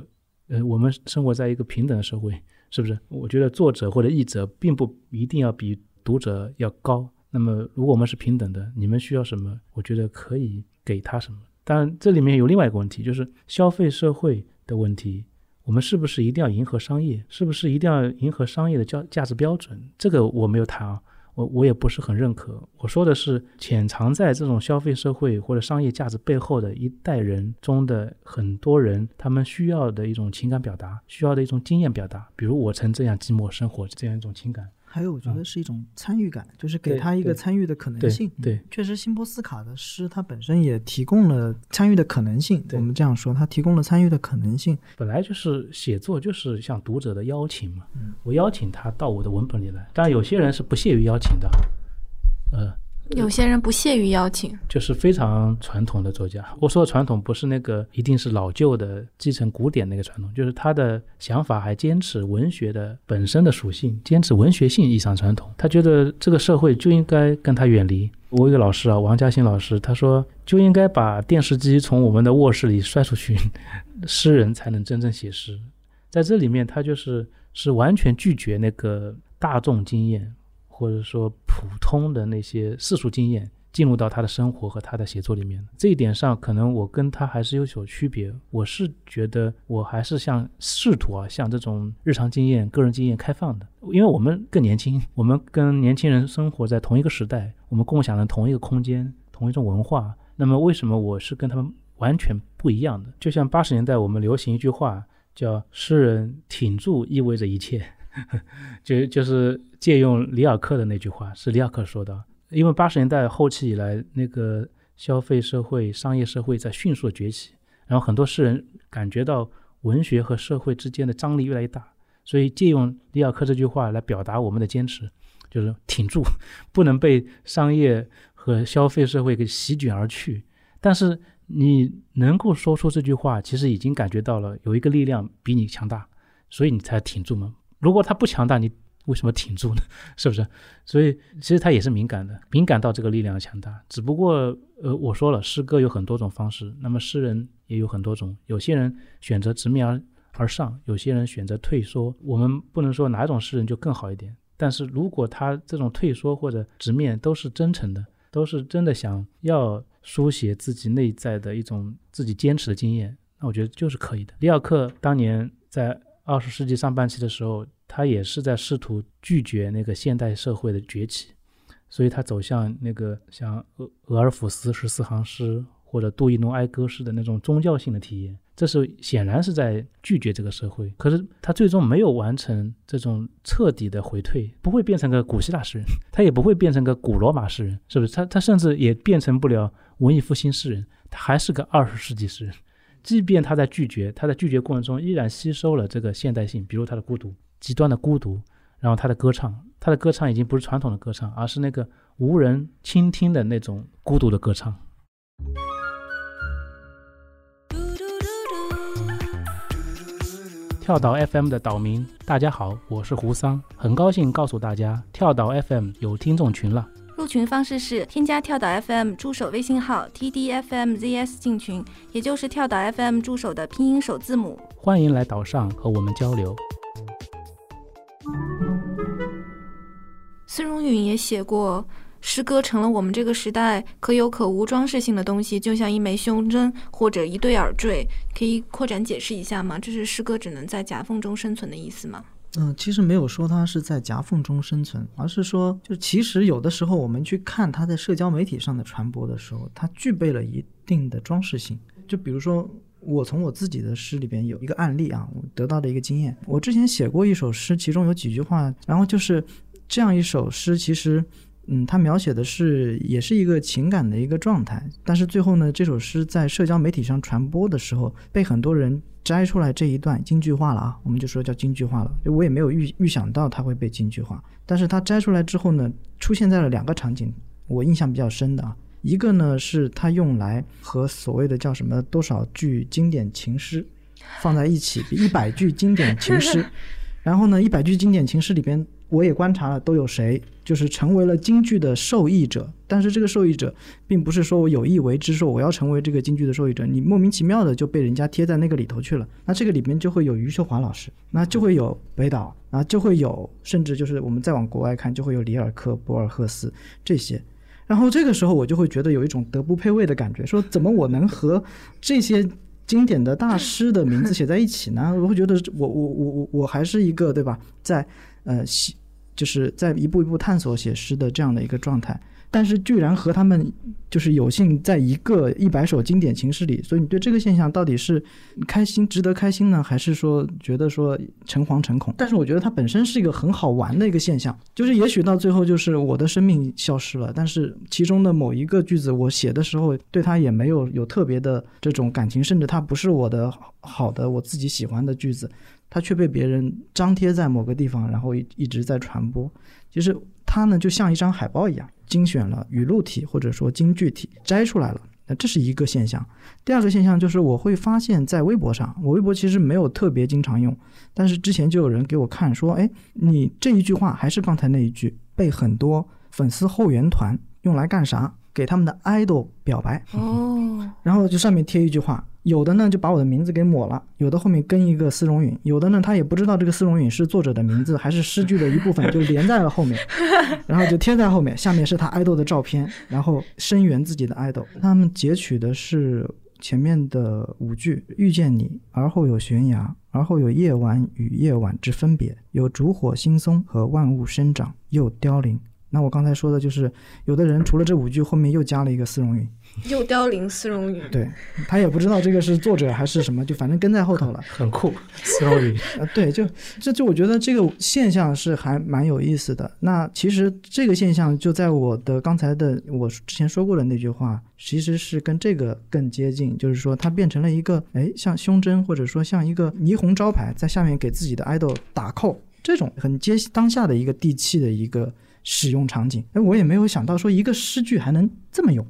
我们生活在一个平等的社会，是不是？我觉得作者或者译者并不一定要比读者要高，那么如果我们是平等的，你们需要什么，我觉得可以给他什么。当然这里面有另外一个问题，就是消费社会的问题，我们是不是一定要迎合商业，是不是一定要迎合商业的价值标准？这个我没有谈啊，我也不是很认可。我说的是潜藏在这种消费社会或者商业价值背后的一代人中的很多人，他们需要的一种情感表达，需要的一种经验表达，比如我曾这样寂寞生活这样一种情感。还有我觉得是一种参与感，就是给他一个参与的可能性。对，确实辛波斯卡的诗它本身也提供了参与的可能性，我们这样说，它提供了参与的可能性。本来就是写作就是向读者的邀请嘛，我邀请他到我的文本里来，但有些人是不屑于邀请的，有些人不屑于邀请，就是非常传统的作家。我说的传统不是那个一定是老旧的继承古典那个传统，就是他的想法还坚持文学的本身的属性，坚持文学性意义上传统，他觉得这个社会就应该跟他远离。我有一个老师啊，王嘉欣老师，他说就应该把电视机从我们的卧室里摔出去，诗人才能真正写诗。在这里面他就是完全拒绝那个大众经验或者说普通的那些世俗经验进入到他的生活和他的写作里面。这一点上可能我跟他还是有所区别，我是觉得我还是试图向这种日常经验个人经验开放的，因为我们更年轻，我们跟年轻人生活在同一个时代，我们共享了同一个空间同一种文化，那么为什么我是跟他们完全不一样的？就像80年代我们流行一句话叫诗人挺住意味着一切就是借用里尔克的那句话，是里尔克说的。因为80年代后期以来，那个消费社会、商业社会在迅速崛起，然后很多诗人感觉到文学和社会之间的张力越来越大，所以借用里尔克这句话来表达我们的坚持，就是挺住，不能被商业和消费社会给席卷而去。但是你能够说出这句话，其实已经感觉到了有一个力量比你强大，所以你才挺住嘛。如果他不强大，你为什么挺住呢？是不是？所以其实他也是敏感的，敏感到这个力量的强大。只不过我说了，诗歌有很多种方式，那么诗人也有很多种，有些人选择直面而上，有些人选择退缩。我们不能说哪种诗人就更好一点，但是如果他这种退缩或者直面都是真诚的，都是真的想要书写自己内在的一种自己坚持的经验，那我觉得就是可以的。里尔克当年在20世纪上半期的时候，他也是在试图拒绝那个现代社会的崛起，所以他走向那个像俄尔甫斯14行诗或者杜伊农哀歌诗的那种宗教性的体验，这是显然是在拒绝这个社会。可是他最终没有完成这种彻底的回退，不会变成个古希腊诗人，他也不会变成个古罗马诗人，是不是？他甚至也变成不了文艺复兴诗人，他还是个20世纪诗人。即便他在拒绝，他在拒绝过程中依然吸收了这个现代性，比如他的孤独，极端的孤独，然后他的歌唱，他的歌唱已经不是传统的歌唱，而是那个无人倾听的那种孤独的歌唱。跳岛 FM 的岛民，大家好，我是胡桑，很高兴告诉大家，跳岛 FM 有听众群了。入群方式是添加跳岛 FM 助手微信号 TDFMZS 进群，也就是跳岛 FM 助手的拼音首字母。欢迎来岛上和我们交流。孙荣允也写过，诗歌成了我们这个时代可有可无装饰性的东西，就像一枚胸针或者一对耳坠。可以扩展解释一下吗？这是诗歌只能在夹缝中生存的意思吗？其实没有说它是在夹缝中生存，而是说就其实有的时候我们去看它在社交媒体上的传播的时候，它具备了一定的装饰性。就比如说我从我自己的诗里边有一个案例啊，我得到的一个经验，我之前写过一首诗，其中有几句话，然后就是这样一首诗，其实它描写的是也是一个情感的一个状态，但是最后呢，这首诗在社交媒体上传播的时候被很多人摘出来这一段京剧化了啊，我们就说叫京剧化了，我也没有 预想到它会被京剧化，但是它摘出来之后呢，出现在了两个场景，我印象比较深的啊，一个呢是它用来和所谓的叫什么多少句经典情诗放在一起，100句经典情诗然后呢100句经典情诗里边我也观察了都有谁就是成为了京剧的受益者，但是这个受益者并不是说我有意为之，说我要成为这个京剧的受益者，你莫名其妙的就被人家贴在那个里头去了。那这个里面就会有余秀华老师，那就会有北岛，那就会有甚至就是我们再往国外看就会有里尔克、博尔赫斯这些。然后这个时候我就会觉得有一种德不配位的感觉，说怎么我能和这些经典的大师的名字写在一起呢？我会觉得我还是一个对吧，在就是在一步一步探索写诗的这样的一个状态，但是居然和他们就是有幸在一个100首经典情诗里，所以你对这个现象到底是开心值得开心呢，还是说觉得说诚惶诚恐？但是我觉得它本身是一个很好玩的一个现象，就是也许到最后就是我的生命消失了，但是其中的某一个句子我写的时候对它也没有特别的这种感情，甚至它不是我的好的我自己喜欢的句子，它却被别人张贴在某个地方，然后一直在传播。其实它呢就像一张海报一样，精选了语录体或者说京剧体摘出来了，那这是一个现象。第二个现象就是我会发现在微博上，我微博其实没有特别经常用，但是之前就有人给我看说，哎，你这一句话还是刚才那一句，被很多粉丝后援团用来干啥？给他们的 idol 表白哦，然后就上面贴一句话，有的呢就把我的名字给抹了，有的后面跟一个司荣允，有的呢他也不知道这个司荣允是作者的名字还是诗句的一部分，就连在了后面然后就贴在后面，下面是他 idol 的照片，然后声援自己的 idol。 他们截取的是前面的5句，遇见你，而后有悬崖，而后有夜晚与夜晚之分别，有烛火星松和万物生长又凋零，那我刚才说的就是有的人除了这五句后面又加了一个丝绒云，又凋零丝绒云，对，他也不知道这个是作者还是什么，就反正跟在后头了，很酷，丝绒云对，就我觉得这个现象是还蛮有意思的。那其实这个现象就在我的刚才的我之前说过的那句话其实是跟这个更接近，就是说它变成了一个像胸针或者说像一个霓虹招牌在下面给自己的 idol 打扣，这种很接当下的一个地气的一个使用场景。我也没有想到说一个诗句还能这么用，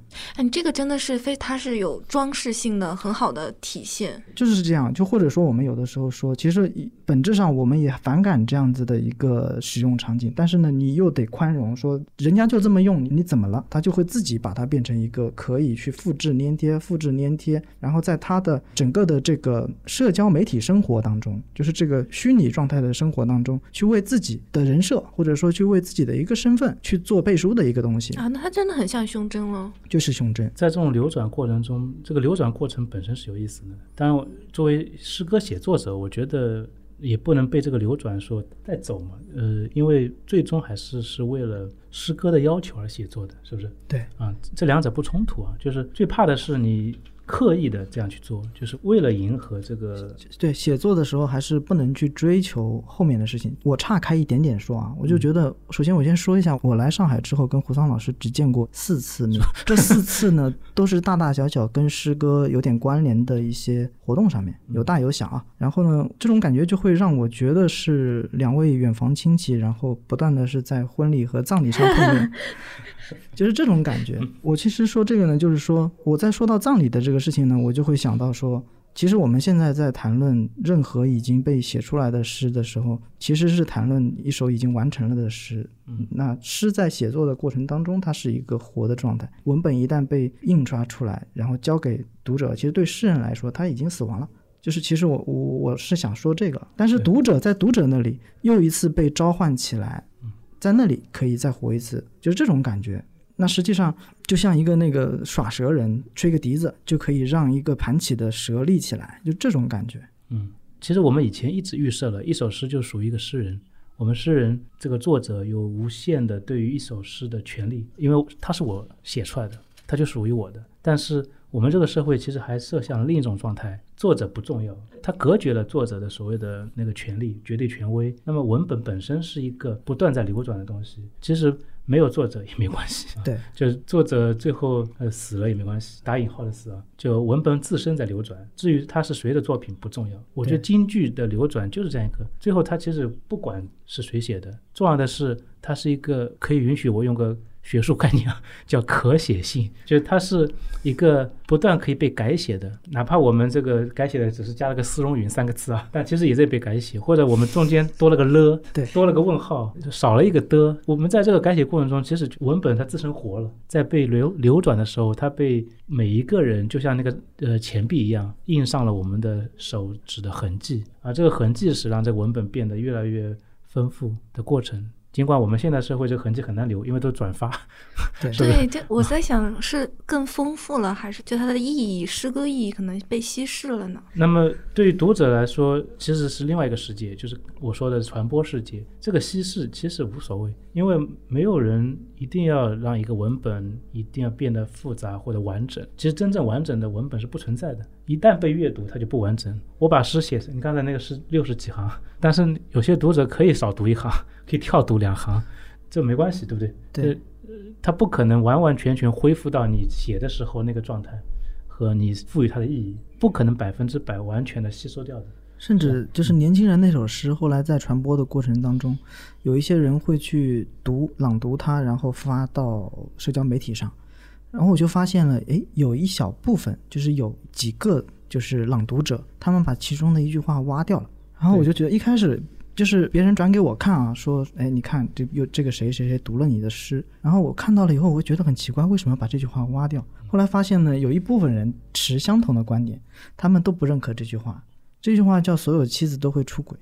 这个真的是它是有装饰性的很好的体现，就是这样。就或者说我们有的时候说其实本质上我们也反感这样子的一个使用场景，但是呢你又得宽容，说人家就这么用你怎么了，他就会自己把它变成一个可以去复制粘贴，然后在他的整个的这个社交媒体生活当中，就是这个虚拟状态的生活当中，去为自己的人设或者说去为自己的一个身份去做背书的一个东西啊，那它真的很像胸针哦，就是胸针。在这种流转过程中，这个流转过程本身是有意思的，但作为诗歌写作者，我觉得也不能被这个流转所带走嘛，因为最终还是为了诗歌的要求而写作的，是不是？对啊，这两者不冲突啊，就是最怕的是你刻意的这样去做，就是为了迎合这个。对，写作的时候还是不能去追求后面的事情。我岔开一点点说啊，我就觉得首先我先说一下，我来上海之后跟胡桑老师只见过4次面，这4次呢都是大大小小跟诗歌有点关联的一些活动上面，有大有小啊。然后呢这种感觉就会让我觉得是2位远房亲戚，然后不断的是在婚礼和葬礼上碰面就是这种感觉。我其实说这个呢，就是说我在说到葬礼的这个事情呢，我就会想到说其实我们现在在谈论任何已经被写出来的诗的时候，其实是谈论一首已经完成了的诗。那诗在写作的过程当中它是一个活的状态，文本一旦被印刷出来然后交给读者，其实对诗人来说他已经死亡了，就是其实我是想说这个。但是读者在读者那里又一次被召唤起来，在那里可以再活一次，就是这种感觉。那实际上就像一个那个耍蛇人吹个笛子就可以让一个盘起的蛇立起来，就这种感觉。其实我们以前一直预设了一首诗就属于一个诗人，我们诗人这个作者有无限的对于一首诗的权利，因为它是我写出来的，它就属于我的。但是我们这个社会其实还设想了另一种状态，作者不重要，他隔绝了作者的所谓的那个权利，绝对权威。那么文本本身是一个不断在流转的东西，其实没有作者也没关系，对，就是作者最后死了也没关系，打引号的死啊，就文本自身在流转，至于他是谁的作品不重要。我觉得京剧的流转就是这样一个，最后他其实不管是谁写的，重要的是它是一个可以允许我用个学术概念叫可写性，就是它是一个不断可以被改写的，哪怕我们这个改写的只是加了个丝绒云3个字啊，但其实也在被改写，或者我们中间多了个了，对，多了个问号，少了一个的。我们在这个改写过程中，其实文本它自身活了，在被流转的时候，它被每一个人就像那个钱币一样印上了我们的手指的痕迹啊，这个痕迹是让这个文本变得越来越丰富的过程。尽管我们现在社会这个痕迹很难留，因为都转发。 对，这我在想是更丰富了还是就它的意义，诗歌意义可能被稀释了呢？那么对于读者来说其实是另外一个世界，就是我说的传播世界。这个稀释其实无所谓，因为没有人一定要让一个文本一定要变得复杂或者完整，其实真正完整的文本是不存在的，一旦被阅读它就不完整。我把诗写成你刚才那个诗60几行，但是有些读者可以少读1行，可以跳读2行，这没关系，对不对？对，它不可能完完全全恢复到你写的时候那个状态和你赋予它的意义，不可能100%完全的吸收掉的。甚至就是年轻人那首诗后来在传播的过程当中，有一些人会去朗读它，然后发到社交媒体上，然后我就发现了有一小部分，就是有几个就是朗读者，他们把其中的一句话挖掉了。然后我就觉得一开始就是别人转给我看啊，说你看这个谁谁谁读了你的诗，然后我看到了以后我觉得很奇怪，为什么把这句话挖掉？后来发现呢，有一部分人持相同的观点，他们都不认可这句话，这句话叫所有妻子都会出轨，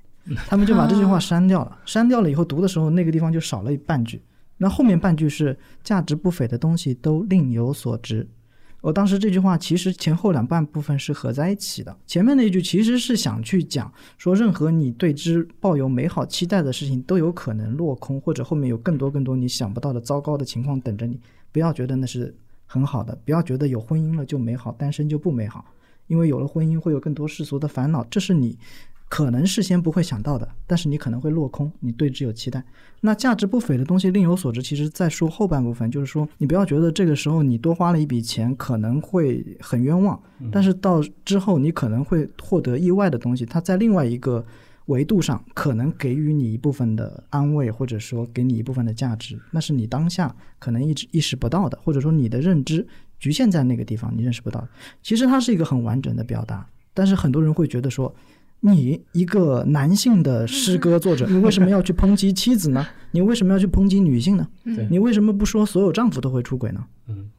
他们就把这句话删掉了。删掉了以后读的时候那个地方就少了半句，那后面半句是价值不菲的东西都另有所值。我当时这句话其实前后两半部分是合在一起的，前面那一句其实是想去讲说任何你对之抱有美好期待的事情都有可能落空，或者后面有更多你想不到的糟糕的情况等着你，不要觉得那是很好的，不要觉得有婚姻了就美好，单身就不美好，因为有了婚姻会有更多世俗的烦恼，这是你可能事先不会想到的，但是你可能会落空，你对之有期待。那价值不菲的东西另有所值，其实在说后半部分，就是说你不要觉得这个时候你多花了一笔钱可能会很冤枉，但是到之后你可能会获得意外的东西，它在另外一个维度上可能给予你一部分的安慰，或者说给你一部分的价值，那是你当下可能意识不到的，或者说你的认知局限在那个地方，你认识不到。其实它是一个很完整的表达，但是很多人会觉得说你一个男性的诗歌作者，你为什么要去抨击妻子呢？你为什么要去抨击女性呢？你为什么不说所有丈夫都会出轨呢？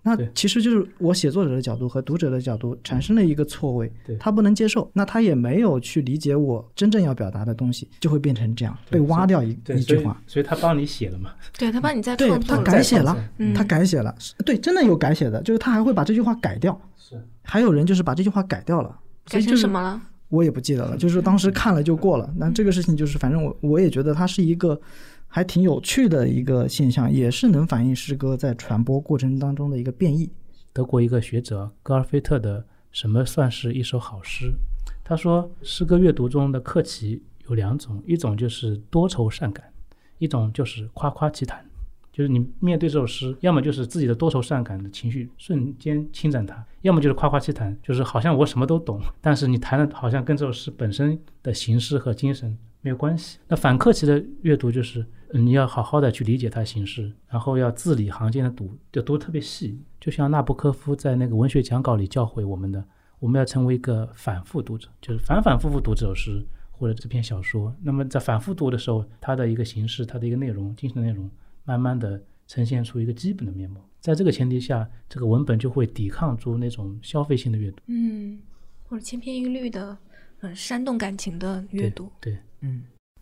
那其实就是我写作者的角度和读者的角度产生了一个错位，他不能接受，那他也没有去理解我真正要表达的东西，就会变成这样被挖掉一句话。所以他帮你写了嘛？对，他帮你再创作，他改写了，他改写了，对，真的有改写的，就是他还会把这句话改掉。是，还有人就是把这句话改掉了，改成什么了？我也不记得了，就是当时看了就过了。那这个事情就是反正我也觉得它是一个还挺有趣的一个现象，也是能反映诗歌在传播过程当中的一个变异。德国一个学者戈尔菲特的什么算是一首好诗，他说诗歌阅读中的课题有两种，一种就是多愁善感，一种就是夸夸其谈，就是你面对这首诗，要么就是自己的多愁善感的情绪瞬间侵占它，要么就是夸夸其谈，就是好像我什么都懂，但是你谈的好像跟这首诗本身的形式和精神没有关系。那反客气的阅读就是你要好好的去理解它形式，然后要字里行间的读，就读特别细，就像纳博科夫在那个文学讲稿里教诲我们的，我们要成为一个反复读者，就是反反复复读这首诗或者这篇小说。那么在反复读的时候，它的一个形式，它的一个内容，精神的内容慢慢的呈现出一个基本的面貌，在这个前提下，这个文本就会抵抗住那种消费性的阅读，或者千篇一律的，煽动感情的阅读。对，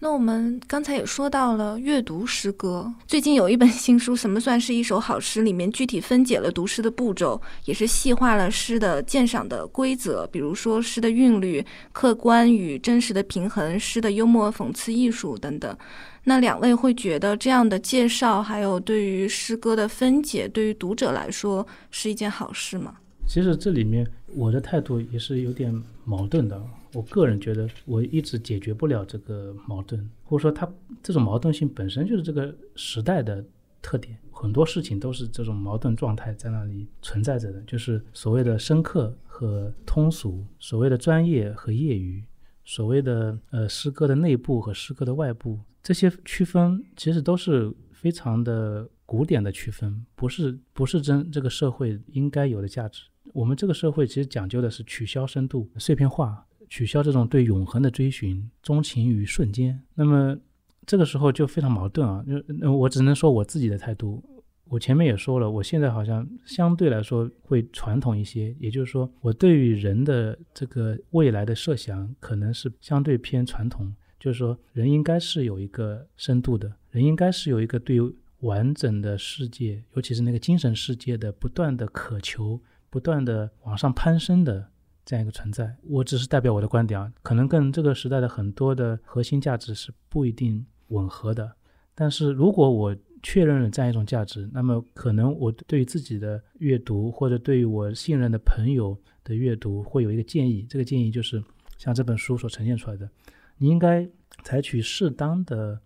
那我们刚才也说到了阅读诗歌，最近有一本新书《什么算是一首好诗》，里面具体分解了读诗的步骤，也是细化了诗的鉴赏的规则，比如说诗的韵律、客观与真实的平衡、诗的幽默讽刺艺术等等。那两位会觉得这样的介绍还有对于诗歌的分解，对于读者来说是一件好事吗？其实这里面我的态度也是有点矛盾的，我个人觉得我一直解决不了这个矛盾，或者说它这种矛盾性本身就是这个时代的特点，很多事情都是这种矛盾状态在那里存在着的，就是所谓的深刻和通俗，所谓的专业和业余，所谓的诗歌的内部和诗歌的外部，这些区分其实都是非常的古典的区分，不是这个社会应该有的价值。我们这个社会其实讲究的是取消深度、碎片化，取消这种对永恒的追寻、钟情于瞬间。那么这个时候就非常矛盾啊！我只能说我自己的态度，我前面也说了，我现在好像相对来说会传统一些，也就是说我对于人的这个未来的设想可能是相对偏传统，就是说人应该是有一个深度的，人应该是有一个对完整的世界，尤其是那个精神世界的不断的渴求、不断的往上攀升的这样一个存在。我只是代表我的观点啊，可能跟这个时代的很多的核心价值是不一定吻合的，但是如果我确认了这样一种价值，那么可能我对于自己的阅读或者对于我信任的朋友的阅读会有一个建议，这个建议就是像这本书所呈现出来的，你应该采取适当的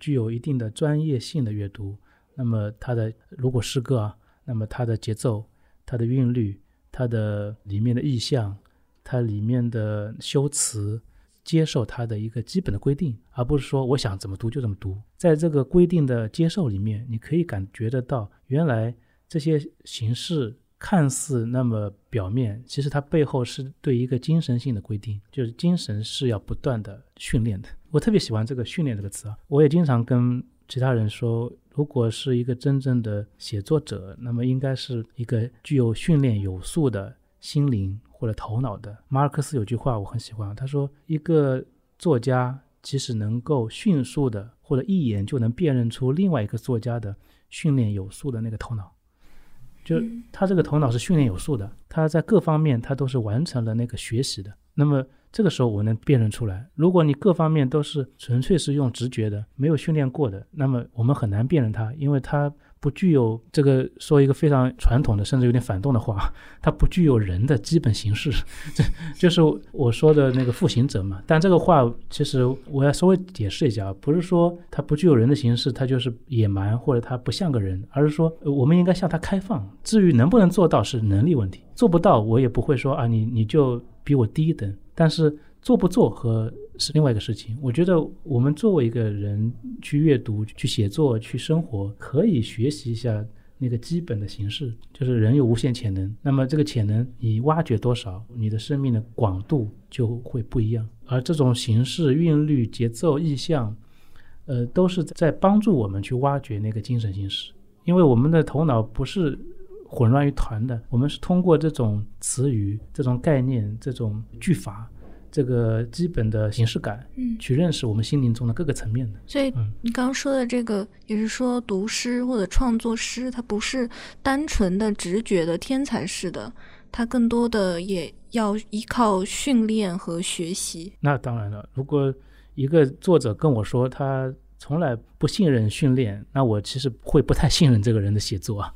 具有一定的专业性的阅读。那么它的如果诗歌啊，那么它的节奏、它的韵律、它的里面的意象、它里面的修辞，接受它的一个基本的规定，而不是说我想怎么读就怎么读。在这个规定的接受里面，你可以感觉得到原来这些形式看似那么表面，其实它背后是对一个精神性的规定，就是精神是要不断的训练的。我特别喜欢这个训练这个词啊，我也经常跟其他人说，如果是一个真正的写作者，那么应该是一个具有训练有素的心灵或者头脑的。马尔克斯有句话我很喜欢，他说一个作家即使能够迅速的或者一眼就能辨认出另外一个作家的训练有素的那个头脑，就他这个头脑是训练有素的，他在各方面他都是完成了那个学习的。那么这个时候我能辨认出来，如果你各方面都是纯粹是用直觉的，没有训练过的，那么我们很难辨认它，因为它不具有这个，说一个非常传统的甚至有点反动的话，它不具有人的基本形式，这就是我说的那个复形者嘛。但这个话其实我要稍微解释一下，不是说它不具有人的形式它就是野蛮或者它不像个人，而是说我们应该向它开放，至于能不能做到是能力问题，做不到我也不会说啊，你就比我低一等，但是做不做和是另外一个事情。我觉得我们作为一个人去阅读、去写作、去生活，可以学习一下那个基本的形式，就是人有无限潜能，那么这个潜能你挖掘多少，你的生命的广度就会不一样。而这种形式、韵律、节奏、意象都是在帮助我们去挖掘那个精神形式，因为我们的头脑不是混乱于团的，我们是通过这种词语、这种概念、这种句法、这个基本的形式感去认识我们心灵中的各个层面的。所以你刚刚说的这个也是说读诗或者创作诗，它不是单纯的直觉的天才式的，它更多的也要依靠训练和学习。那当然了，如果一个作者跟我说他从来不信任训练，那我其实会不太信任这个人的写作啊。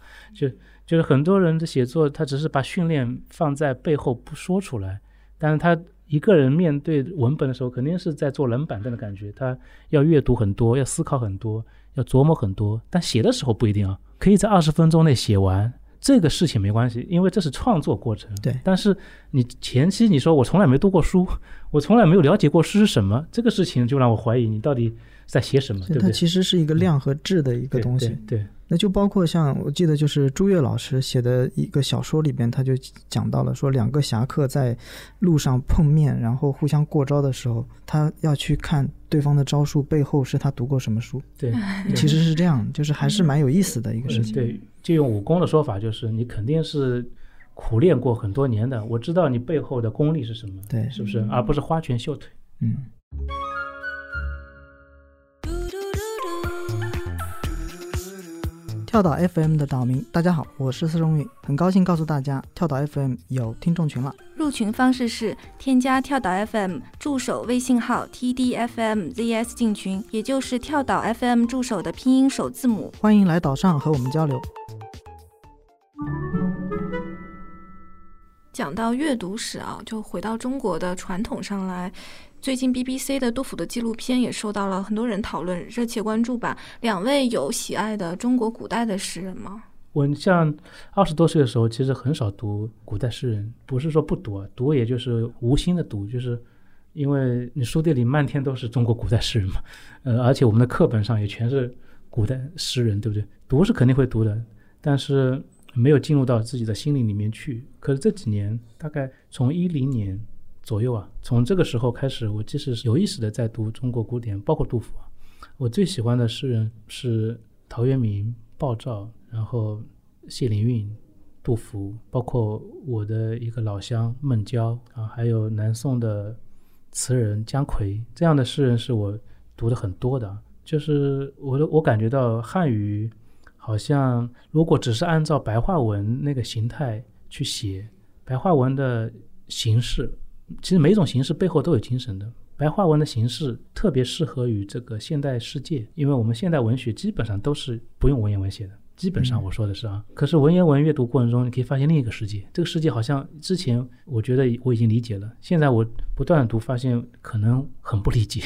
就是很多人的写作他只是把训练放在背后不说出来，但是他一个人面对文本的时候肯定是在坐冷板凳的感觉，他要阅读很多，要思考很多，要琢磨很多，但写的时候不一定啊，可以在20分钟内写完，这个事情没关系，因为这是创作过程。对，但是你前期你说我从来没读过书，我从来没有了解过诗是什么，这个事情就让我怀疑你到底在写什么，对不对？它其实是一个量和质的一个东西。对，那就包括像我记得就是朱越老师写的一个小说里边，他就讲到了说两个侠客在路上碰面，然后互相过招的时候，他要去看对方的招数背后是他读过什么书。对，其实是这样，就是还是蛮有意思的一个事情。对，就用武功的说法，就是你肯定是苦练过很多年的，我知道你背后的功力是什么，对，是不是？而不是花拳绣腿。嗯。跳岛 FM 的岛民，大家好，我是司中宇，很高兴告诉大家，跳岛 FM 有听众群了。入群方式是添加跳岛 FM 助手微信号 TDFMZS 进群，也就是跳岛 FM 助手的拼音首字母。欢迎来岛上和我们交流。讲到阅读史啊，就回到中国的传统上来。最近 BBC 的杜甫的纪录片也受到了很多人讨论，热切关注吧。两位有喜爱的中国古代的诗人吗？我像20多岁的时候其实很少读古代诗人，不是说不读，读也就是无心的读，就是因为你书店里漫天都是中国古代诗人嘛，而且我们的课本上也全是古代诗人，对不对？读是肯定会读的，但是没有进入到自己的心灵里面去。可是这几年大概从10年左右啊，从这个时候开始，我即使是有意识的在读中国古典，包括杜甫啊。我最喜欢的诗人是陶渊明、鲍照，然后谢灵运、杜甫，包括我的一个老乡孟郊啊，还有南宋的词人姜夔，这样的诗人是我读的很多的。就是我感觉到汉语好像如果只是按照白话文那个形态去写，白话文的形式，其实每一种形式背后都有精神的，白话文的形式特别适合于这个现代世界，因为我们现代文学基本上都是不用文言文写的，基本上我说的是啊。可是文言文阅读过程中你可以发现另一个世界，这个世界好像之前我觉得我已经理解了，现在我不断的读发现可能很不理解。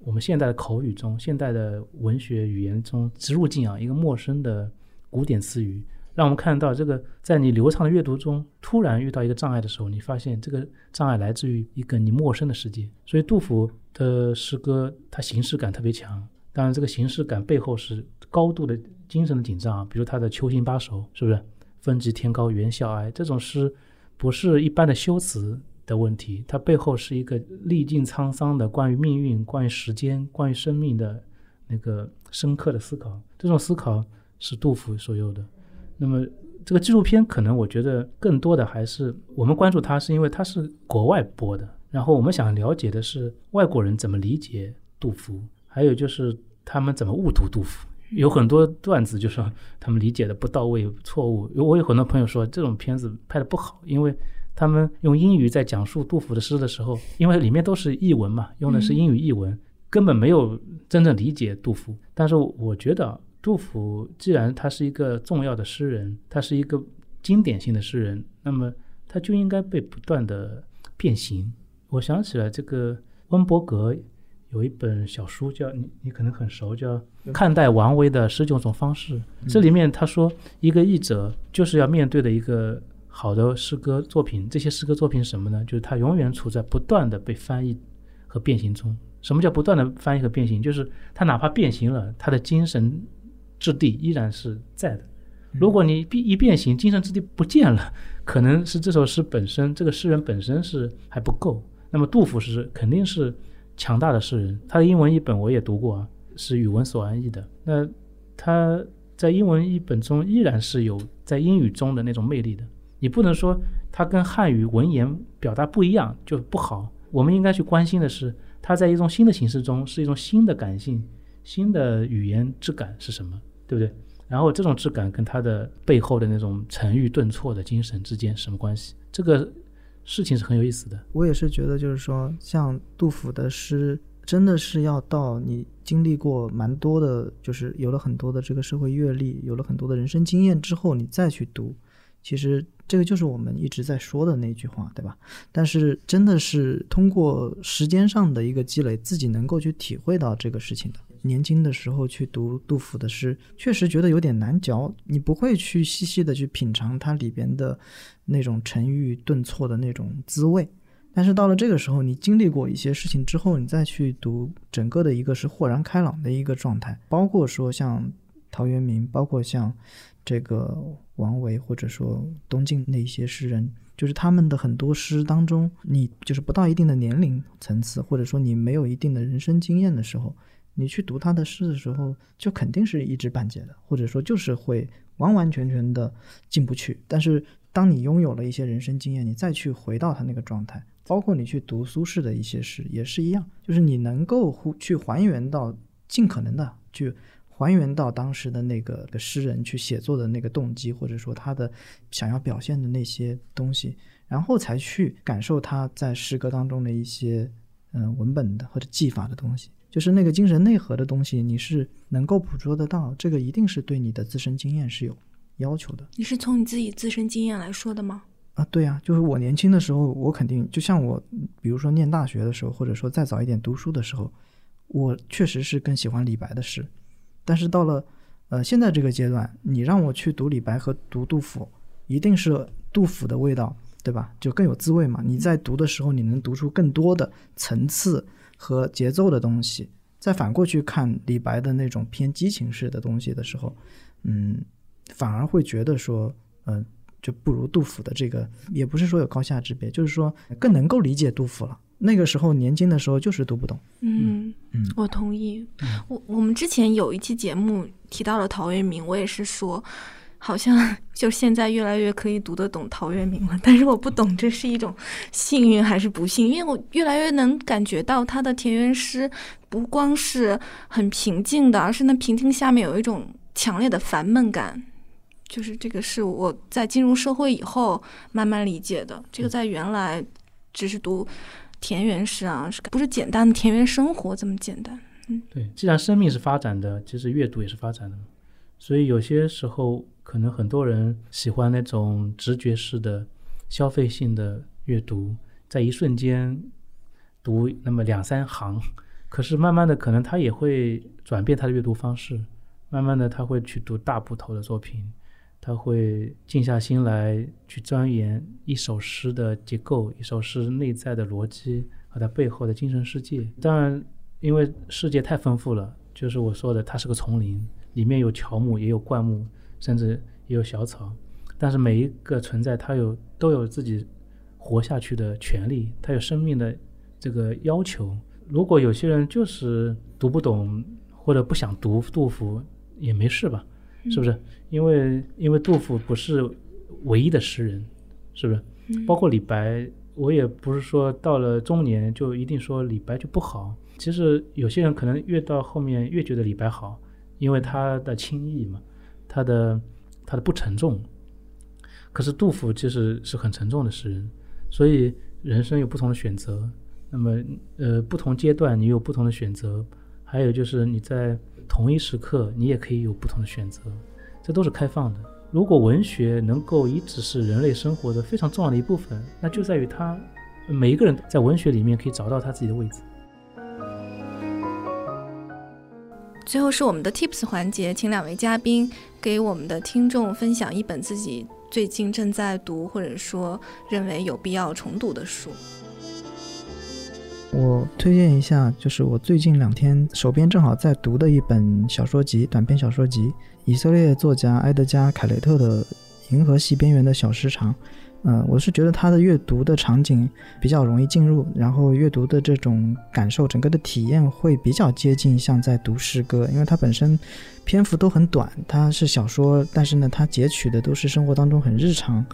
我们现代的口语中，现代的文学语言中植入进啊一个陌生的古典词语，让我们看到这个在你流畅的阅读中突然遇到一个障碍的时候，你发现这个障碍来自于一个你陌生的世界。所以杜甫的诗歌它形式感特别强，当然这个形式感背后是高度的精神的紧张啊，比如他的《秋兴八首》，是不是分极天高猿啸哀，这种诗不是一般的修辞的问题，它背后是一个历尽沧桑的关于命运、关于时间、关于生命的那个深刻的思考，这种思考是杜甫所有的。那么这个纪录片可能我觉得更多的还是我们关注它是因为它是国外播的，然后我们想了解的是外国人怎么理解杜甫，还有就是他们怎么误读杜甫，有很多段子就是他们理解的不到位错误。我有很多朋友说这种片子拍的不好，因为他们用英语在讲述杜甫的诗的时候，因为里面都是译文嘛，用的是英语译文，根本没有真正理解杜甫。但是我觉得杜甫既然他是一个重要的诗人，他是一个经典性的诗人，那么他就应该被不断的变形。我想起来这个温伯格有一本小书叫 你可能很熟，叫看待王维的19种方式。这里面他说一个译者就是要面对的一个好的诗歌作品，这些诗歌作品是什么呢？就是它永远处在不断的被翻译和变形中。什么叫不断的翻译和变形？就是它哪怕变形了，它的精神质地依然是在的。如果你一变形，精神质地不见了，可能是这首诗本身，这个诗人本身是还不够。那么杜甫是肯定是强大的诗人，他的英文译本我也读过啊，是宇文所安译的。那他在英文译本中依然是有在英语中的那种魅力的。你不能说他跟汉语文言表达不一样就不好。我们应该去关心的是，他在一种新的形式中是一种新的感性、新的语言质感是什么，对不对？然后这种质感跟他的背后的那种沉郁顿挫的精神之间什么关系？这个事情是很有意思的。我也是觉得就是说，像杜甫的诗真的是要到你经历过蛮多的，就是有了很多的这个社会阅历，有了很多的人生经验之后你再去读，其实这个就是我们一直在说的那句话，对吧？但是真的是通过时间上的一个积累，自己能够去体会到这个事情的。年轻的时候去读杜甫的诗，确实觉得有点难嚼，你不会去细细的去品尝它里边的那种沉郁顿挫的那种滋味。但是到了这个时候，你经历过一些事情之后，你再去读，整个的一个是豁然开朗的一个状态。包括说像陶渊明，包括像这个王维，或者说东晋那些诗人，就是他们的很多诗当中，你就是不到一定的年龄层次，或者说你没有一定的人生经验的时候，你去读他的诗的时候，就肯定是一知半解的，或者说就是会完完全全的进不去。但是当你拥有了一些人生经验，你再去回到他那个状态，包括你去读苏轼的一些诗也是一样，就是你能够去还原到，尽可能的去还原到当时的那个诗人去写作的那个动机，或者说他的想要表现的那些东西，然后才去感受他在诗歌当中的一些文本的或者技法的东西，就是那个精神内核的东西，你是能够捕捉得到。这个一定是对你的自身经验是有要求的。你是从你自己自身经验来说的吗？啊，对啊，就是我年轻的时候，我肯定就像我比如说念大学的时候，或者说再早一点读书的时候，我确实是更喜欢李白的诗。但是到了现在这个阶段，你让我去读李白和读杜甫，一定是杜甫的味道，对吧？就更有滋味嘛。你在读的时候，你能读出更多的层次和节奏的东西。再反过去看李白的那种偏激情式的东西的时候，反而会觉得说就不如杜甫的。这个也不是说有高下之别，就是说更能够理解杜甫了。那个时候年轻的时候就是读不懂。我同意。我们之前有一期节目提到了陶渊明，我也是说好像就现在越来越可以读得懂陶渊明了，但是我不懂这是一种幸运还是不幸，因为我越来越能感觉到他的田园诗不光是很平静的，而是那平静下面有一种强烈的烦闷感，就是这个是我在进入社会以后慢慢理解的。这个在原来只是读田园诗啊，是不是简单的田园生活这么简单？对，既然生命是发展的，其实阅读也是发展的，所以有些时候可能很多人喜欢那种直觉式的消费性的阅读，在一瞬间读那么两三行，可是慢慢的可能他也会转变他的阅读方式，慢慢的他会去读大部头的作品，他会静下心来去钻研一首诗的结构，一首诗内在的逻辑和它背后的精神世界。当然因为世界太丰富了，就是我说的它是个丛林，里面有乔木也有灌木，甚至也有小草，但是每一个存在它都有自己活下去的权利，它有生命的这个要求。如果有些人就是读不懂或者不想读杜甫也没事吧，是不是？因为杜甫不是唯一的诗人，是不是？包括李白，我也不是说到了中年就一定说李白就不好。其实有些人可能越到后面越觉得李白好，因为它的轻易嘛，它的不沉重。可是杜甫其实是很沉重的诗人，所以人生有不同的选择，那么不同阶段你有不同的选择，还有就是你在同一时刻你也可以有不同的选择，这都是开放的。如果文学能够一直是人类生活的非常重要的一部分，那就在于它每一个人在文学里面可以找到他自己的位置。最后是我们的 tips 环节，请两位嘉宾给我们的听众分享一本自己最近正在读或者说认为有必要重读的书。我推荐一下，就是我最近2天手边正好在读的一本小说集，短篇小说集，以色列作家埃德加·凯雷特的《银河系边缘的小时长》。我是觉得他的阅读的场景比较容易进入，然后阅读的这种感受整个的体验会比较接近像在读诗歌，因为它本身篇幅都很短，它是小说，但是呢它截取的都是生活当中很日常，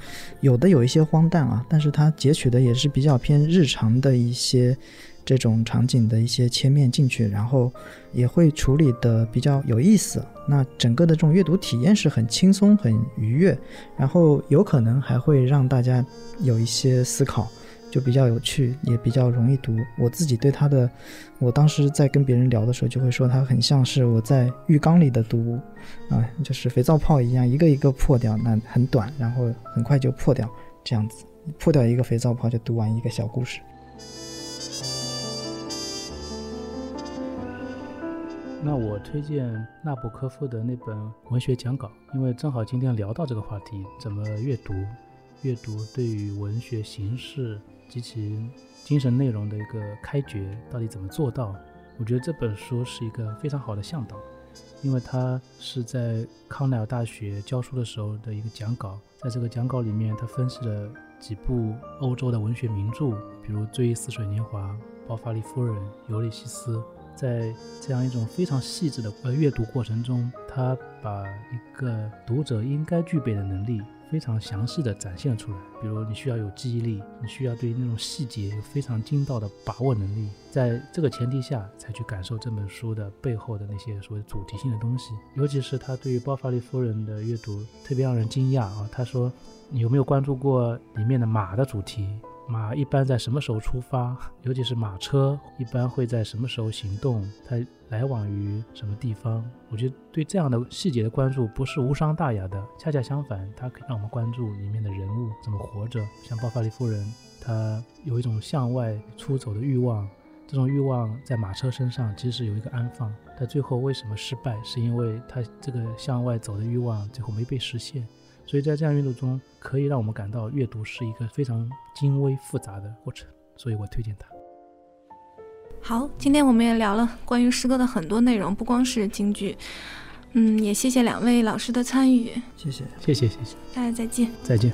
有的有一些荒诞啊，但是它截取的也是比较偏日常的一些这种场景的一些切面进去，然后也会处理的比较有意思，那整个的这种阅读体验是很轻松很愉悦，然后有可能还会让大家有一些思考，就比较有趣也比较容易读。我自己对他的，我当时在跟别人聊的时候就会说他很像是我在浴缸里的读物啊，就是肥皂泡一样一个一个破掉，那很短然后很快就破掉，这样子破掉一个肥皂泡就读完一个小故事。那我推荐纳博科夫的那本文学讲稿，因为正好今天聊到这个话题，怎么阅读对于文学形式及其精神内容的一个开掘，到底怎么做到，我觉得这本书是一个非常好的向导，因为它是在康奈尔大学教书的时候的一个讲稿，在这个讲稿里面它分析了几部欧洲的文学名著，比如《追忆似水年华》、《包法利夫人》、《尤利西斯》。在这样一种非常细致的阅读过程中，他把一个读者应该具备的能力非常详细地展现出来，比如你需要有记忆力，你需要对那种细节有非常精到的把握能力，在这个前提下才去感受这本书的背后的那些所谓主题性的东西。尤其是他对于包法利夫人的阅读特别让人惊讶啊！他说你有没有关注过里面的马的主题，马一般在什么时候出发，尤其是马车一般会在什么时候行动，它来往于什么地方。我觉得对这样的细节的关注不是无伤大雅的，恰恰相反，它可以让我们关注里面的人物怎么活着。像包法利夫人，她有一种向外出走的欲望，这种欲望在马车身上其实有一个安放，但最后为什么失败，是因为她这个向外走的欲望最后没被实现。所以在这样阅读中可以让我们感到阅读是一个非常精微复杂的过程，所以我推荐它。好，今天我们也聊了关于诗歌的很多内容，不光是京剧。也谢谢两位老师的参与。谢谢。大家再见。再见。